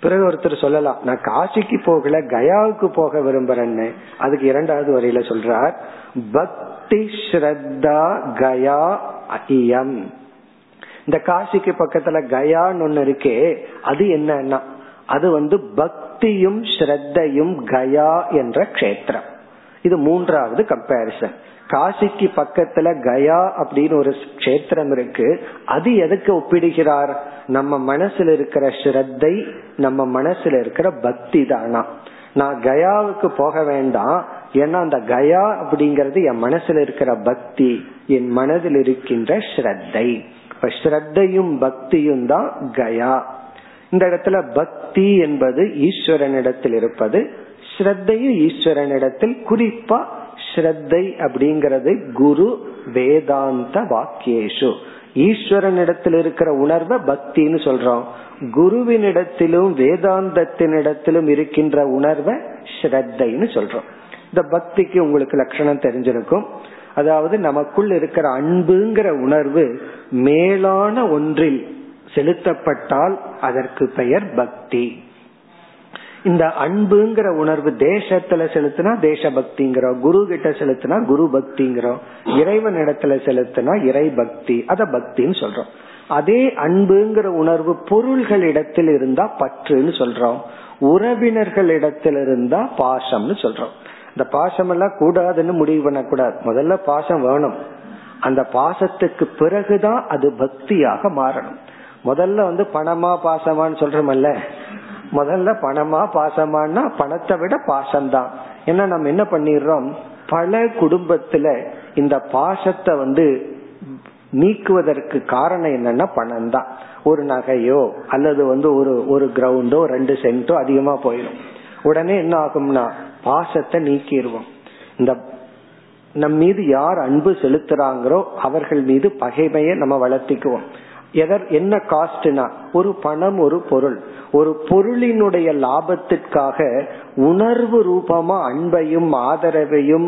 பிறகு ஒருத்தர் சொல்லலாம், நான் காசிக்கு போகல கயாவுக்கு போக விரும்புறேன்னு. அதுக்கு இரண்டாவது வரையில சொல்றார், பக்தி ஸ்ரத்தா கயா இயம். இந்த காசிக்கு பக்கத்துல கயான்னு ஒண்ணு இருக்கே, அது என்னன்னா அது வந்து பக்தியும் ஸ்ரத்தையும் கயா என்ற கஷேத்திரம். இது மூன்றாவது கம்பேரிசன். காசிக்கு பக்கத்துல கயா அப்படின்னு ஒரு கஷேத்திரம் இருக்கு. அது எதுக்கு ஒப்பிடுகிறார்? நம்ம மனசுல இருக்கிற ஸ்ரத்தை, நம்ம மனசுல இருக்கிற பக்தி தானா. நான் கயாவுக்கு போக வேண்டாம், ஏன்னா அந்த கயா அப்படிங்கறது என் மனசுல இருக்கிற பக்தி, என் மனதில் இருக்கின்ற ஸ்ரத்தை. இப்ப ஸ்ரத்தையும் பக்தியும் தான் கயா. இந்த இடத்துல பக்தி என்பது ஈஸ்வரனிடத்தில் இருப்பது, ஸ்ரத்தையும் ஈஸ்வரனிடத்தில், குறிப்பா ஸ்ரத்தை அப்படிங்கறது குரு வேதாந்த வாக்கியேஷு. ஈஸ்வரனிடத்தில் இருக்கிற உணர்வை பக்தின்னு சொல்றோம். குருவினிடத்திலும் வேதாந்தத்தினிடத்திலும் இருக்கின்ற உணர்வை ஸ்ரத்தைன்னு சொல்றோம். இந்த பக்திக்கு உங்களுக்கு லட்சணம் தெரிஞ்சிருக்கும். அதாவது நமக்குள் இருக்கிற அன்புங்கிற உணர்வு மேலான ஒன்றில் செலுத்தப்பட்டால் அதற்கு பெயர் பக்தி. இந்த அன்புங்கிற உணர்வு தேசத்துல செலுத்தினா தேச பக்திங்கிறோம், குரு கிட்ட செலுத்தினா குரு பக்திங்கிறோம், இறைவன் இடத்துல செலுத்தினா இறை பக்தி, அத பக்தின்னு சொல்றோம். அதே அன்புங்கிற உணர்வு பொருள்கள் இடத்தில் இருந்தா பற்றுன்னு சொல்றோம், உறவினர்கள் இடத்துல இருந்தா பாசம்னு சொல்றோம். இந்த பாசம் எல்லாம் கூடாதுன்னு முடிவு பண்ண கூடாது, முதல்ல பாசம் வேணும். அந்த பாசத்துக்கு பிறகுதான் அது பக்தியாக மாறணும். முதல்ல வந்து பணமா பாசமான்னு சொல்றோம்ல, முதல்ல பணமா பாசமானா பணத்தை விட பாசம்தான். ஏன்னா நம்ம என்ன பண்ணிடுறோம், பல குடும்பத்துல இந்த பாசத்தை வந்து நீக்குவதற்கு காரணம் என்னன்னா பணம் தான். ஒரு நகையோ அல்லது வந்து ஒரு ஒரு கிரவுண்டோ ரெண்டு சென்டோ அதிகமா போயிடும். உடனே என்ன ஆகும்னா பாசத்தை நீக்கிடுவோம். இந்த நம் மீது யார் அன்பு செலுத்துறாங்களோ அவர்கள் மீது பகைமையை நம்ம வளர்த்திக்குவோம். எதர் என்ன காஸ்ட்னா ஒரு பணம், ஒரு பொருள், ஒரு பொருளினுடைய லாபத்திற்காக உணர்வு ரூபமா அன்பையும் ஆதரவையும்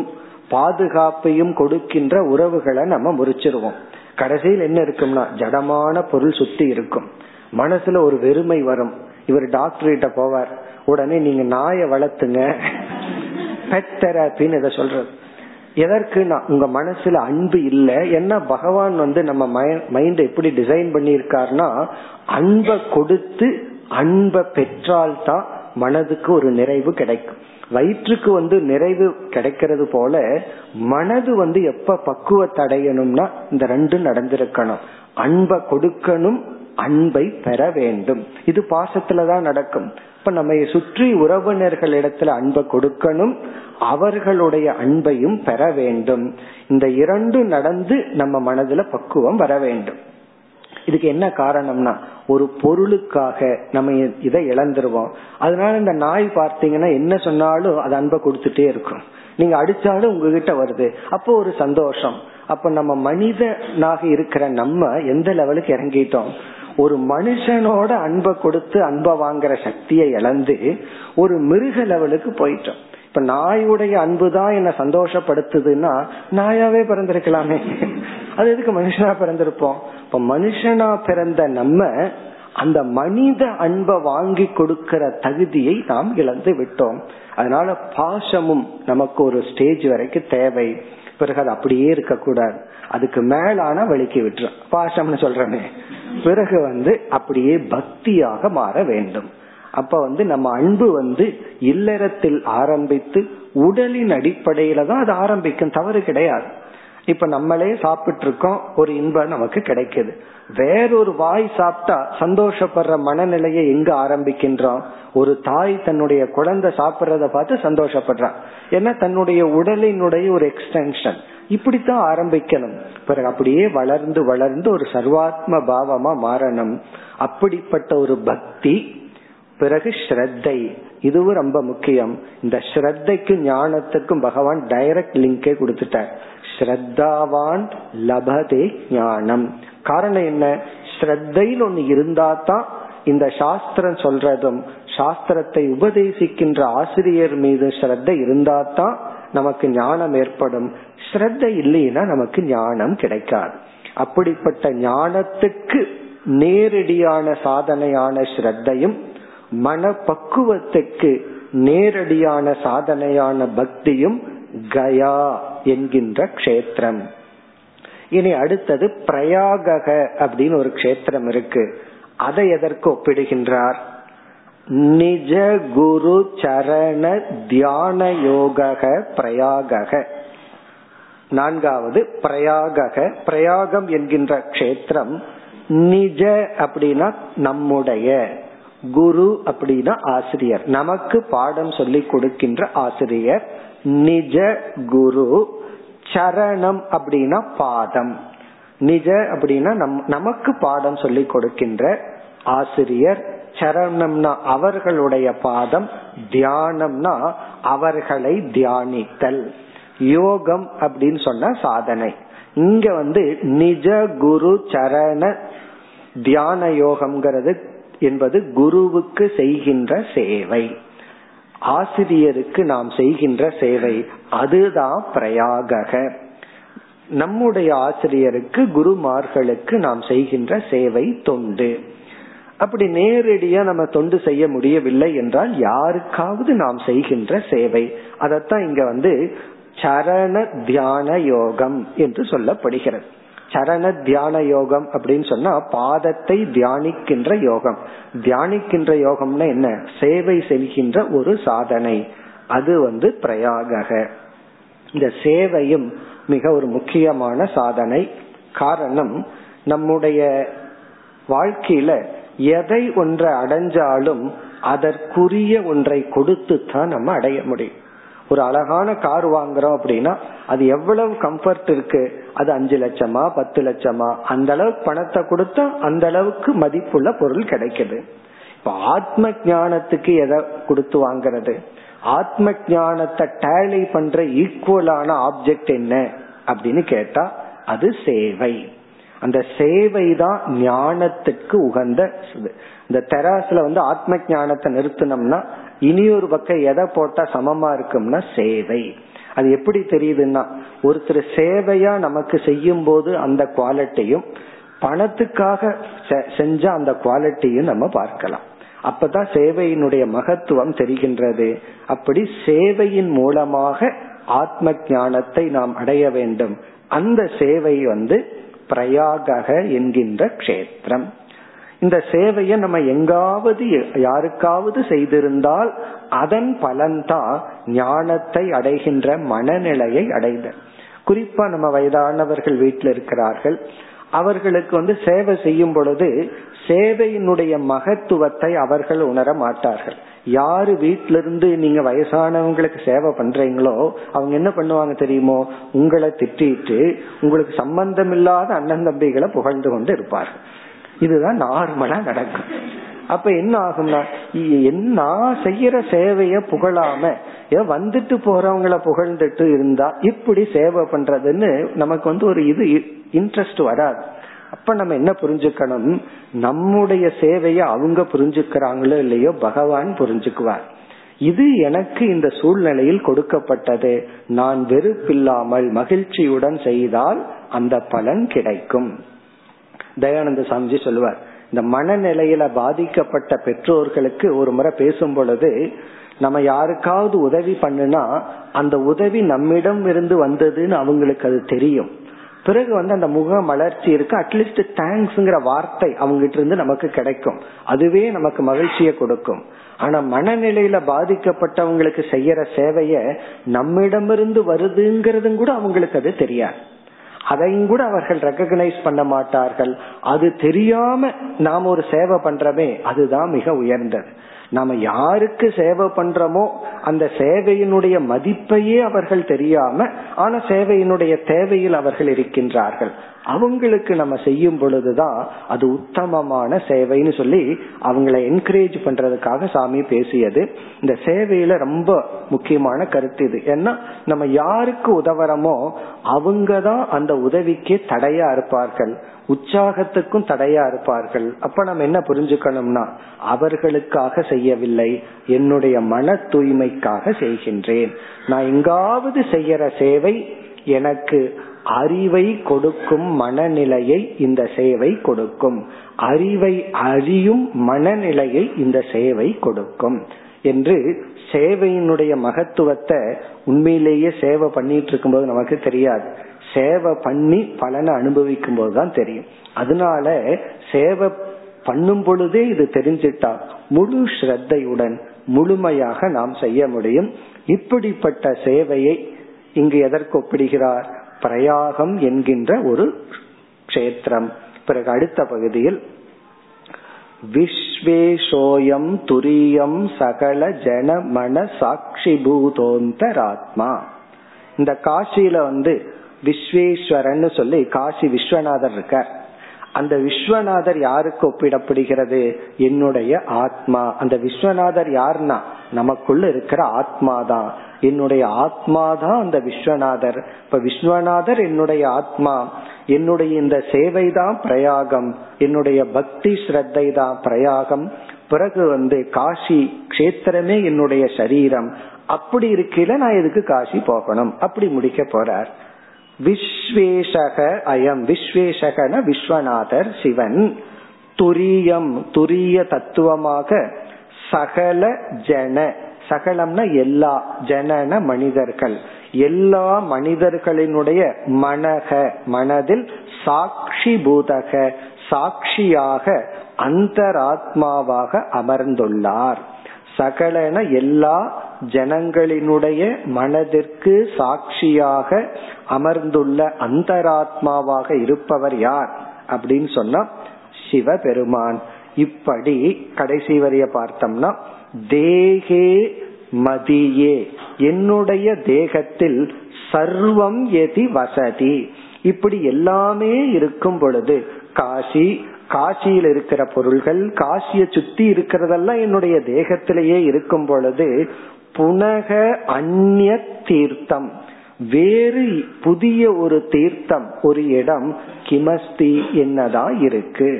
பாதுகாப்பையும் கொடுக்கின்ற உறவுகளை நம்ம முறிச்சிருவோம். கடைசியில் என்ன இருக்கும்னா ஜடமான பொருள் சுத்தி இருக்கும், மனசுல ஒரு வெறுமை வரும். இவர் டாக்டர் கிட்ட போவார், உடனே நீங்க நாயை வளர்த்துங்க, பெட் தெரபின்னு இதை சொல்றது. எதற்குனா உங்க மனசுல அன்பு இல்லை. ஏன்னா பகவான் வந்து நம்ம மைண்ட் எப்படி டிசைன் பண்ணியிருக்காருன்னா, அன்பை கொடுத்து அன்பை பெற்றால்தான் மனதுக்கு ஒரு நிறைவு கிடைக்கும். வயிற்றுக்கு வந்து நிறைவு கிடைக்கிறது போல மனது வந்து எப்ப பக்குவத்தை அடையணும்னா இந்த ரெண்டும் நடந்திருக்கணும். அன்பை கொடுக்கணும், அன்பை பெற வேண்டும். இது பாசத்துலதான் நடக்கும். இப்ப நம்ம சுற்றி உறவினர்கள் இடத்துல அன்பை கொடுக்கணும், அவர்களுடைய அன்பையும் பெற வேண்டும். இந்த இரண்டு நடந்து நம்ம மனதுல பக்குவம் வர வேண்டும். இதுக்கு என்ன காரணம்னா, ஒரு பொருளுக்காக நம்ம இதை இழந்துருவோம். அதனால இந்த நாய் பார்த்தீங்கன்னா என்ன சொன்னாலும் அது அன்பை கொடுத்துட்டே இருக்கும். நீங்க அடிச்சாலும் உங்ககிட்ட வருது, அப்போ ஒரு சந்தோஷம். அப்ப நம்ம மனிதனாக இருக்கிற நம்ம எந்த லெவலுக்கு இறங்கிட்டோம்? ஒரு மனுஷனோட அன்பை கொடுத்து அன்பை வாங்குற சக்தியை இழந்து ஒரு மிருக லெவலுக்கு போயிட்டோம். இப்ப நாயுடைய அன்புதான் என்ன சந்தோஷப்படுத்துதுன்னா, நாயாவே பிறந்திருக்கலாமே, அது எதுக்கு மனுஷனா பிறந்திருப்போம்? இப்ப மனுஷனா பிறந்த நம்ம அந்த மனித அன்பை வாங்கி கொடுக்கிற தகுதியை நாம் இழந்து விட்டோம். அதனால பாசமும் நமக்கு ஒரு ஸ்டேஜ் வரைக்கும் தேவை. பிறகு அது அப்படியே இருக்க கூடாது, அதுக்கு மேலான வலிக்கு விட்டுறோம், பாசம்னு சொல்றமே. பிறகு வந்து அப்படியே பக்தியாக மாற வேண்டும். அப்ப வந்து நம்ம அன்பு வந்து இல்லறத்தில் ஆரம்பித்து உடலின் அடிப்படையில தான் அது ஆரம்பிக்கும், தவறு கிடையாது. இப்ப நம்மளே சாப்பிட்டு இருக்கோம், ஒரு இன்பம் நமக்கு கிடைக்குது. வேறொரு வாய் சாப்பிட்டா சந்தோஷப்படுற மனநிலையை எங்க ஆரம்பிக்கின்றோம்? ஒரு தாய் தன்னுடைய குழந்தை சாப்பிட்றத பார்த்து சந்தோஷப்படுறான், ஏன்னா தன்னுடைய உடலினுடைய ஒரு எக்ஸ்டென்ஷன். இப்படித்தான் ஆரம்பிக்கணும். பிறகு அப்படியே வளர்ந்து வளர்ந்து ஒரு சர்வாத்ம பாவமா மாறணும். அப்படிப்பட்ட ஒரு பக்தி, பிறகு ஸ்ரத்தை, இதுவும் ரொம்ப முக்கியம். இந்த ஸ்ரத்தைக்கும் ஞானத்துக்கும் பகவான் டைரக்ட் லிங்கே கொடுத்துட்டார். ஸ்ரத்தாவான் லபதே ஞானம். காரணம் என்ன? ஸ்ரத்தையில் ஒன்னு இருந்தா தான் இந்த சாஸ்திரம் சொல்றதும் சாஸ்திரத்தை உபதேசிக்கின்ற ஆசிரியர் மீது ஸ்ரத்தை இருந்தா தான் நமக்கு ஞானம் ஏற்படும். ஸ்ரத்தை இல்லைன்னா நமக்கு ஞானம் கிடைக்காது. அப்படிப்பட்ட ஞானத்துக்கு நேரடியான சாதனையான ஸ்ரத்தையும், மனப்பக்குவத்துக்கு நேரடியான சாதனையான பக்தியும் கயா என்கின்ற க்ஷேத்திரம். இனி அடுத்தது பிரயாகக அப்படின்னு ஒரு க்ஷேத்திரம் இருக்கு. அதை எதற்கு ஒப்பிடுகின்றார்? நிஜ குரு சரண தியான யோகக பிரயாகக. நான்காவது பிரயாகக. பிரயாகம் என்கின்ற க்ஷேத்திரம், நிஜ அப்படின்னா நம்முடைய, குரு அப்படின்னா ஆசிரியர், நமக்கு பாடம் சொல்லி கொடுக்கின்ற ஆசிரியர். நிஜ குரு சரணம் அப்படின்னா பாதம். நிஜ அப்படின்னா நமக்கு பாடம் சொல்லி கொடுக்கின்ற ஆசிரியர். சரணம்னா அவர்களுடைய பாதம், தியானம்னா அவர்களை தியானித்தல், யோகம் அப்படின்னு சொன்னா சாதனை. இங்க வந்து நிஜ குரு சரண தியான யோகம்ங்கிறது என்பது குருவுக்கு செய்கின்ற சேவை, ஆசிரியருக்கு நாம் செய்கின்ற சேவை, அதுதான் பிரயாகக. நம்முடைய ஆசிரியருக்கு, குருமார்களுக்கு நாம் செய்கின்ற சேவை தொண்டு. அப்படி நேரடியா நம்ம தொண்டு செய்ய முடியவில்லை என்றால் யாருக்காவது நாம் செய்கின்ற சேவை, அதத்தான் இங்க வந்து சரண தியான யோகம் என்று சொல்லப்படுகிறது. சரண தியான யோகம் அப்படின்னு சொன்னா பாதத்தை தியானிக்கின்ற யோகம். தியானிக்கின்ற யோகம்னா என்ன? சேவை செய்கின்ற ஒரு சாதனை, அது வந்து பிரயாகக. இந்த சேவையும் மிக ஒரு முக்கியமான சாதனை. காரணம், நம்முடைய வாழ்க்கையில எதை ஒன்றை அடைஞ்சாலும் அதற்குரிய ஒன்றை கொடுத்து தான் நம்ம அடைய முடியும். ஒரு அழகான கார் வாங்குறோம் அப்படின்னா அது எவ்வளவு கம்ஃபர்ட் இருக்கு, அது அஞ்சு லட்சமா பத்து லட்சமா, அந்த அளவுக்கு பணத்தை கொடுத்தா அந்த அளவுக்கு மதிப்புள்ள பொருள் கிடைக்குது. இப்ப ஆத்ம ஞானத்துக்கு எதை கொடுத்து வாங்குறது? ஆத்ம ஞானத்தை டேலி பண்ற ஈக்குவலான ஆப்ஜெக்ட் என்ன அப்படின்னு கேட்டா அது சேவை. அந்த சேவை தான் ஞானத்துக்கு உகந்த. இந்த தெராசுல வந்து ஆத்ம ஞானத்தை நிறுத்தினோம்னா இனியொரு பக்கம் எதை போட்டா சமமா இருக்கும்னா சேவை. அது எப்படி தெரியுதுன்னா, ஒருத்தர் சேவையா நமக்கு செய்யும் போது அந்த குவாலிட்டியும், பணத்துக்காக செஞ்ச அந்த குவாலிட்டியும் நம்ம பார்க்கலாம். அப்பதான் சேவையினுடைய மகத்துவம் தெரிகின்றது. அப்படி சேவையின் மூலமாக ஆத்ம ஞானத்தை நாம் அடைய வேண்டும். அந்த சேவை வந்து பிரயாகக என்கின்ற கஷேத்திரம். இந்த சேவையை நம்ம எங்காவது யாருக்காவது செய்திருந்தால் அதன் பலன்தான் ஞானத்தை அடைகின்ற மனநிலையை அடைதல். குறிப்பா நம்ம வயதானவர்கள் வீட்டில் இருக்கிறார்கள், அவர்களுக்கு வந்து சேவை செய்யும் பொழுது சேவையினுடைய மகத்துவத்தை அவர்கள் உணர மாட்டார்கள். யாரு வீட்டிலிருந்து நீங்க வயசானவங்களுக்கு சேவை பண்றீங்களோ அவங்க என்ன பண்ணுவாங்க தெரியுமோ, உங்களை திட்டிட்டு உங்களுக்கு சம்பந்தம் இல்லாத அண்ணன் தம்பிகளை புகழ்ந்து கொண்டு இருப்பார்கள். இதுதான் நார்மலா நடக்கும். அப்ப என்ன ஆகும்னா, என்ன செய்யற சேவைய புகழாம ஏன் வந்துட்டு போறவங்கள புகழ்ந்துட்டு இருந்தா இப்படி சேவை பண்றதுன்னு நமக்கு வந்து ஒரு இது இன்ட்ரெஸ்ட் வராது. அப்ப நம்ம என்ன புரிஞ்சுக்கணும், நம்முடைய சேவைய அவங்க புரிஞ்சுக்கிறாங்களோ இல்லையோ பகவான் புரிஞ்சுக்குவார். இது எனக்கு இந்த சூழ்நிலையில் கொடுக்கப்பட்டது, நான் வெறுப்பில்லாமல் மகிழ்ச்சியுடன் செய்தால் அந்த பலன் கிடைக்கும். தயானந்த சாமிஜி சொல்லுவார், இந்த மனநிலையில பாதிக்கப்பட்ட பெற்றோர்களுக்கு ஒரு முறை பேசும் பொழுது, நம்ம யாருக்காவது உதவி பண்ணுனா அந்த உதவி நம்மிடம் இருந்து வந்ததுன்னு அவங்களுக்கு அது தெரியும். பிறகு வந்து அந்த முக மலர்ச்சி இருக்கு, அட்லீஸ்ட் தேங்க்ஸ்ங்கிற வார்த்தை அவங்கிட்ட இருந்து நமக்கு கிடைக்கும், அதுவே நமக்கு மகிழ்ச்சியை கொடுக்கும். ஆனா மனநிலையில பாதிக்கப்பட்டவங்களுக்கு செய்யற சேவைய நம்மிடமிருந்து வருதுங்கிறதும் கூட அவங்களுக்கு அது தெரியாது, அதையும் கூட அவர்கள் ரெகக்னைஸ் பண்ண மாட்டார்கள். அது தெரியாம நாம ஒரு சேவை பண்றமே, அதுதான் மிக உயர்ந்தது. நாம யாருக்கு சேவை பண்றோமோ அந்த சேவையினுடைய மதிப்பையே அவர்கள் தெரியாம, ஆனா சேவையினுடைய தேவையில் அவர்கள் இருக்கின்றார்கள். அவங்களுக்கு நம்ம செய்யும் பொழுதுதான் அது உத்தமமான சேவைன்னு சொல்லி அவங்களை என்கரேஜ் பண்றதுக்காக சாமி பேசியது. இந்த சேவையில ரொம்ப முக்கியமான கருத்து இது. ஏன்னா நம்ம யாருக்கு உதவுறமோ அவங்கதான் அந்த உதவிக்கு தடையா இருப்பார்கள், உற்சாகத்துக்கும் தடையா இருப்பார்கள். அப்ப நம்ம என்ன புரிஞ்சுக்கணும்னா, அவர்களுக்காக செய்யவில்லை, என்னுடைய மன தூய்மைக்காக செய்கின்றேன். நான் எங்காவது செய்யற சேவை எனக்கு அறிவை கொடுக்கும் மனநிலையை இந்த சேவை கொடுக்கும், அறிவை அறியும் மனநிலையை இந்த சேவை கொடுக்கும் என்று சேவையினுடைய மகத்துவத்தை உண்மையிலேயே சேவை பண்ணிட்டு இருக்கும்போது நமக்கு தெரியாது, சேவை பண்ணி பலனை அனுபவிக்கும் போதுதான் தெரியும். அதனால சேவை பண்ணும் பொழுதே இது தெரிஞ்சிட்டா முழு ஸ்ரத்தையுடன் முழுமையாக நாம் செய்ய முடியும். இப்படிப்பட்ட சேவையை இங்கு எதற்கு ஒப்பிடுகிறார், பிரயாகம் என்கின்ற ஒரு கஷேத்திரம். பிறகு அடுத்த பகுதியில் விஸ்வேஷோயம் துரியம் சகல ஜன மன சாட்சி பூதோந்தராத்மா. இந்த காசியில வந்து விஸ்வேஸ்வரன் சொல்லி காசி விஸ்வநாதர் இருக்கார். அந்த விஸ்வநாதர் யாருக்கு ஒப்பிடப்படுகிறது, என்னுடைய ஆத்மா. அந்த விஸ்வநாதர் யாருன்னா நமக்குள்ள இருக்கிற ஆத்மாதான், என்னுடைய ஆத்மாதான் அந்த விஸ்வநாதர். இப்ப விஸ்வநாதர் என்னுடைய ஆத்மா, என்னுடைய இந்த சேவை தான் பிரயாகம், என்னுடைய பக்தி ஸ்ரத்தை தான் பிரயாகம். பிறகு வந்து காசி கஷேத்திரமே என்னுடைய சரீரம். அப்படி இருக்கையில நான் எதுக்கு காசி போகணும், அப்படி முடிக்க போறார். விஸ்வேஷக அயம், விஸ்வேஷகன விஸ்வநாதர் சிவன். துரியம், துரிய தத்துவமாக சகல ஜன, சகலம்னா எல்லா, ஜனன மனிதர்கள், எல்லா மனிதர்களினுடைய மனக மனதில் சாட்சி பூதக சாட்சியாக அந்தராத்மாவாக அமர்ந்துள்ளார். சகலன எல்லா ஜனங்களினுடைய மனதிற்கு சாட்சியாக அமர்ந்துள்ள அந்தராத்மாவாக இருப்பவர் யார் அப்படின்னு சொன்னா சிவபெருமான். இப்படி கடைசி வரிய பார்த்தோம்னா, தேகே மதியே, என்னுடைய தேகத்தில் சர்வம் யதி வசதி, இப்படி எல்லாமே இருக்கும் பொழுது காசி, காசியில் இருக்கிற பொருள்கள், காசியை சுத்தி இருக்கிறதெல்லாம் என்னுடைய தேகத்திலேயே இருக்கும் பொழுது புனக அந்நிய தீர்த்தம், வேறு புதிய ஒரு தீர்த்தம் ஒரு இடம் கிமஸ்தி என்னதா இருக்கு.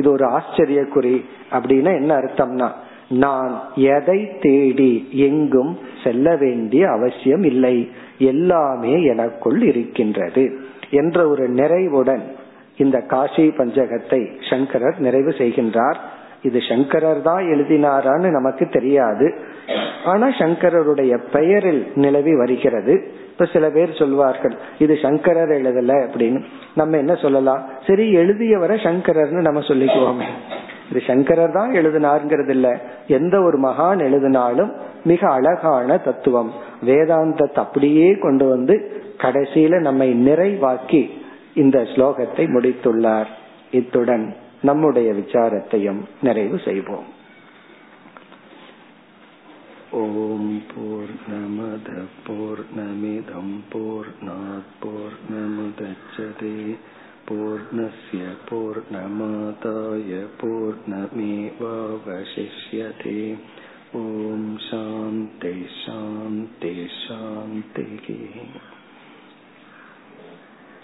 இது ஒரு ஆச்சரிய குறி. அப்படின்னா என்ன அர்த்தம்னா, நான் எதை தேடி எங்கும் செல்ல வேண்டிய அவசியம் இல்லை, எல்லாமே எனக்குள் இருக்கின்றது என்ற ஒரு நிறைவுடன் இந்த காசி பஞ்சகத்தை சங்கரர் நிறைவு செய்கின்றார். இது சங்கரர் தான் எழுதினாரான்னு நமக்கு தெரியாது. ஆனா சங்கரருடைய பெயரில் நிலவி வருகிறது. இப்ப சில பேர் சொல்வார்கள் இது சங்கரர் எழுதல அப்படின்னு. நம்ம என்ன சொல்லலாம், சரி எழுதியவரை சங்கரர்னு நம்ம சொல்லிக்குவோமே. இது சங்கரர் தான் எழுதினாருங்கிறது இல்ல, எந்த ஒரு மகான் எழுதினாலும் மிக அழகான தத்துவம் வேதாந்தத்தை அப்படியே கொண்டு வந்து கடைசியில நம்மை நிறைவாக்கி இந்த ஸ்லோகத்தை முடித்துள்ளார். இத்துடன் நம்முடைய விசாரத்தையும் நிறைவு செய்வோம். ஓம் பூர்ணமத பூர்ணமிதம் பூர்ணாத் பூர்ணமுதச்யதே பூர்ணஸ்ய பூர்ணமாதாய பூர்ணமேவாவசிஷ்யதே. ஓம் சாந்தி சாந்தி சாந்தி.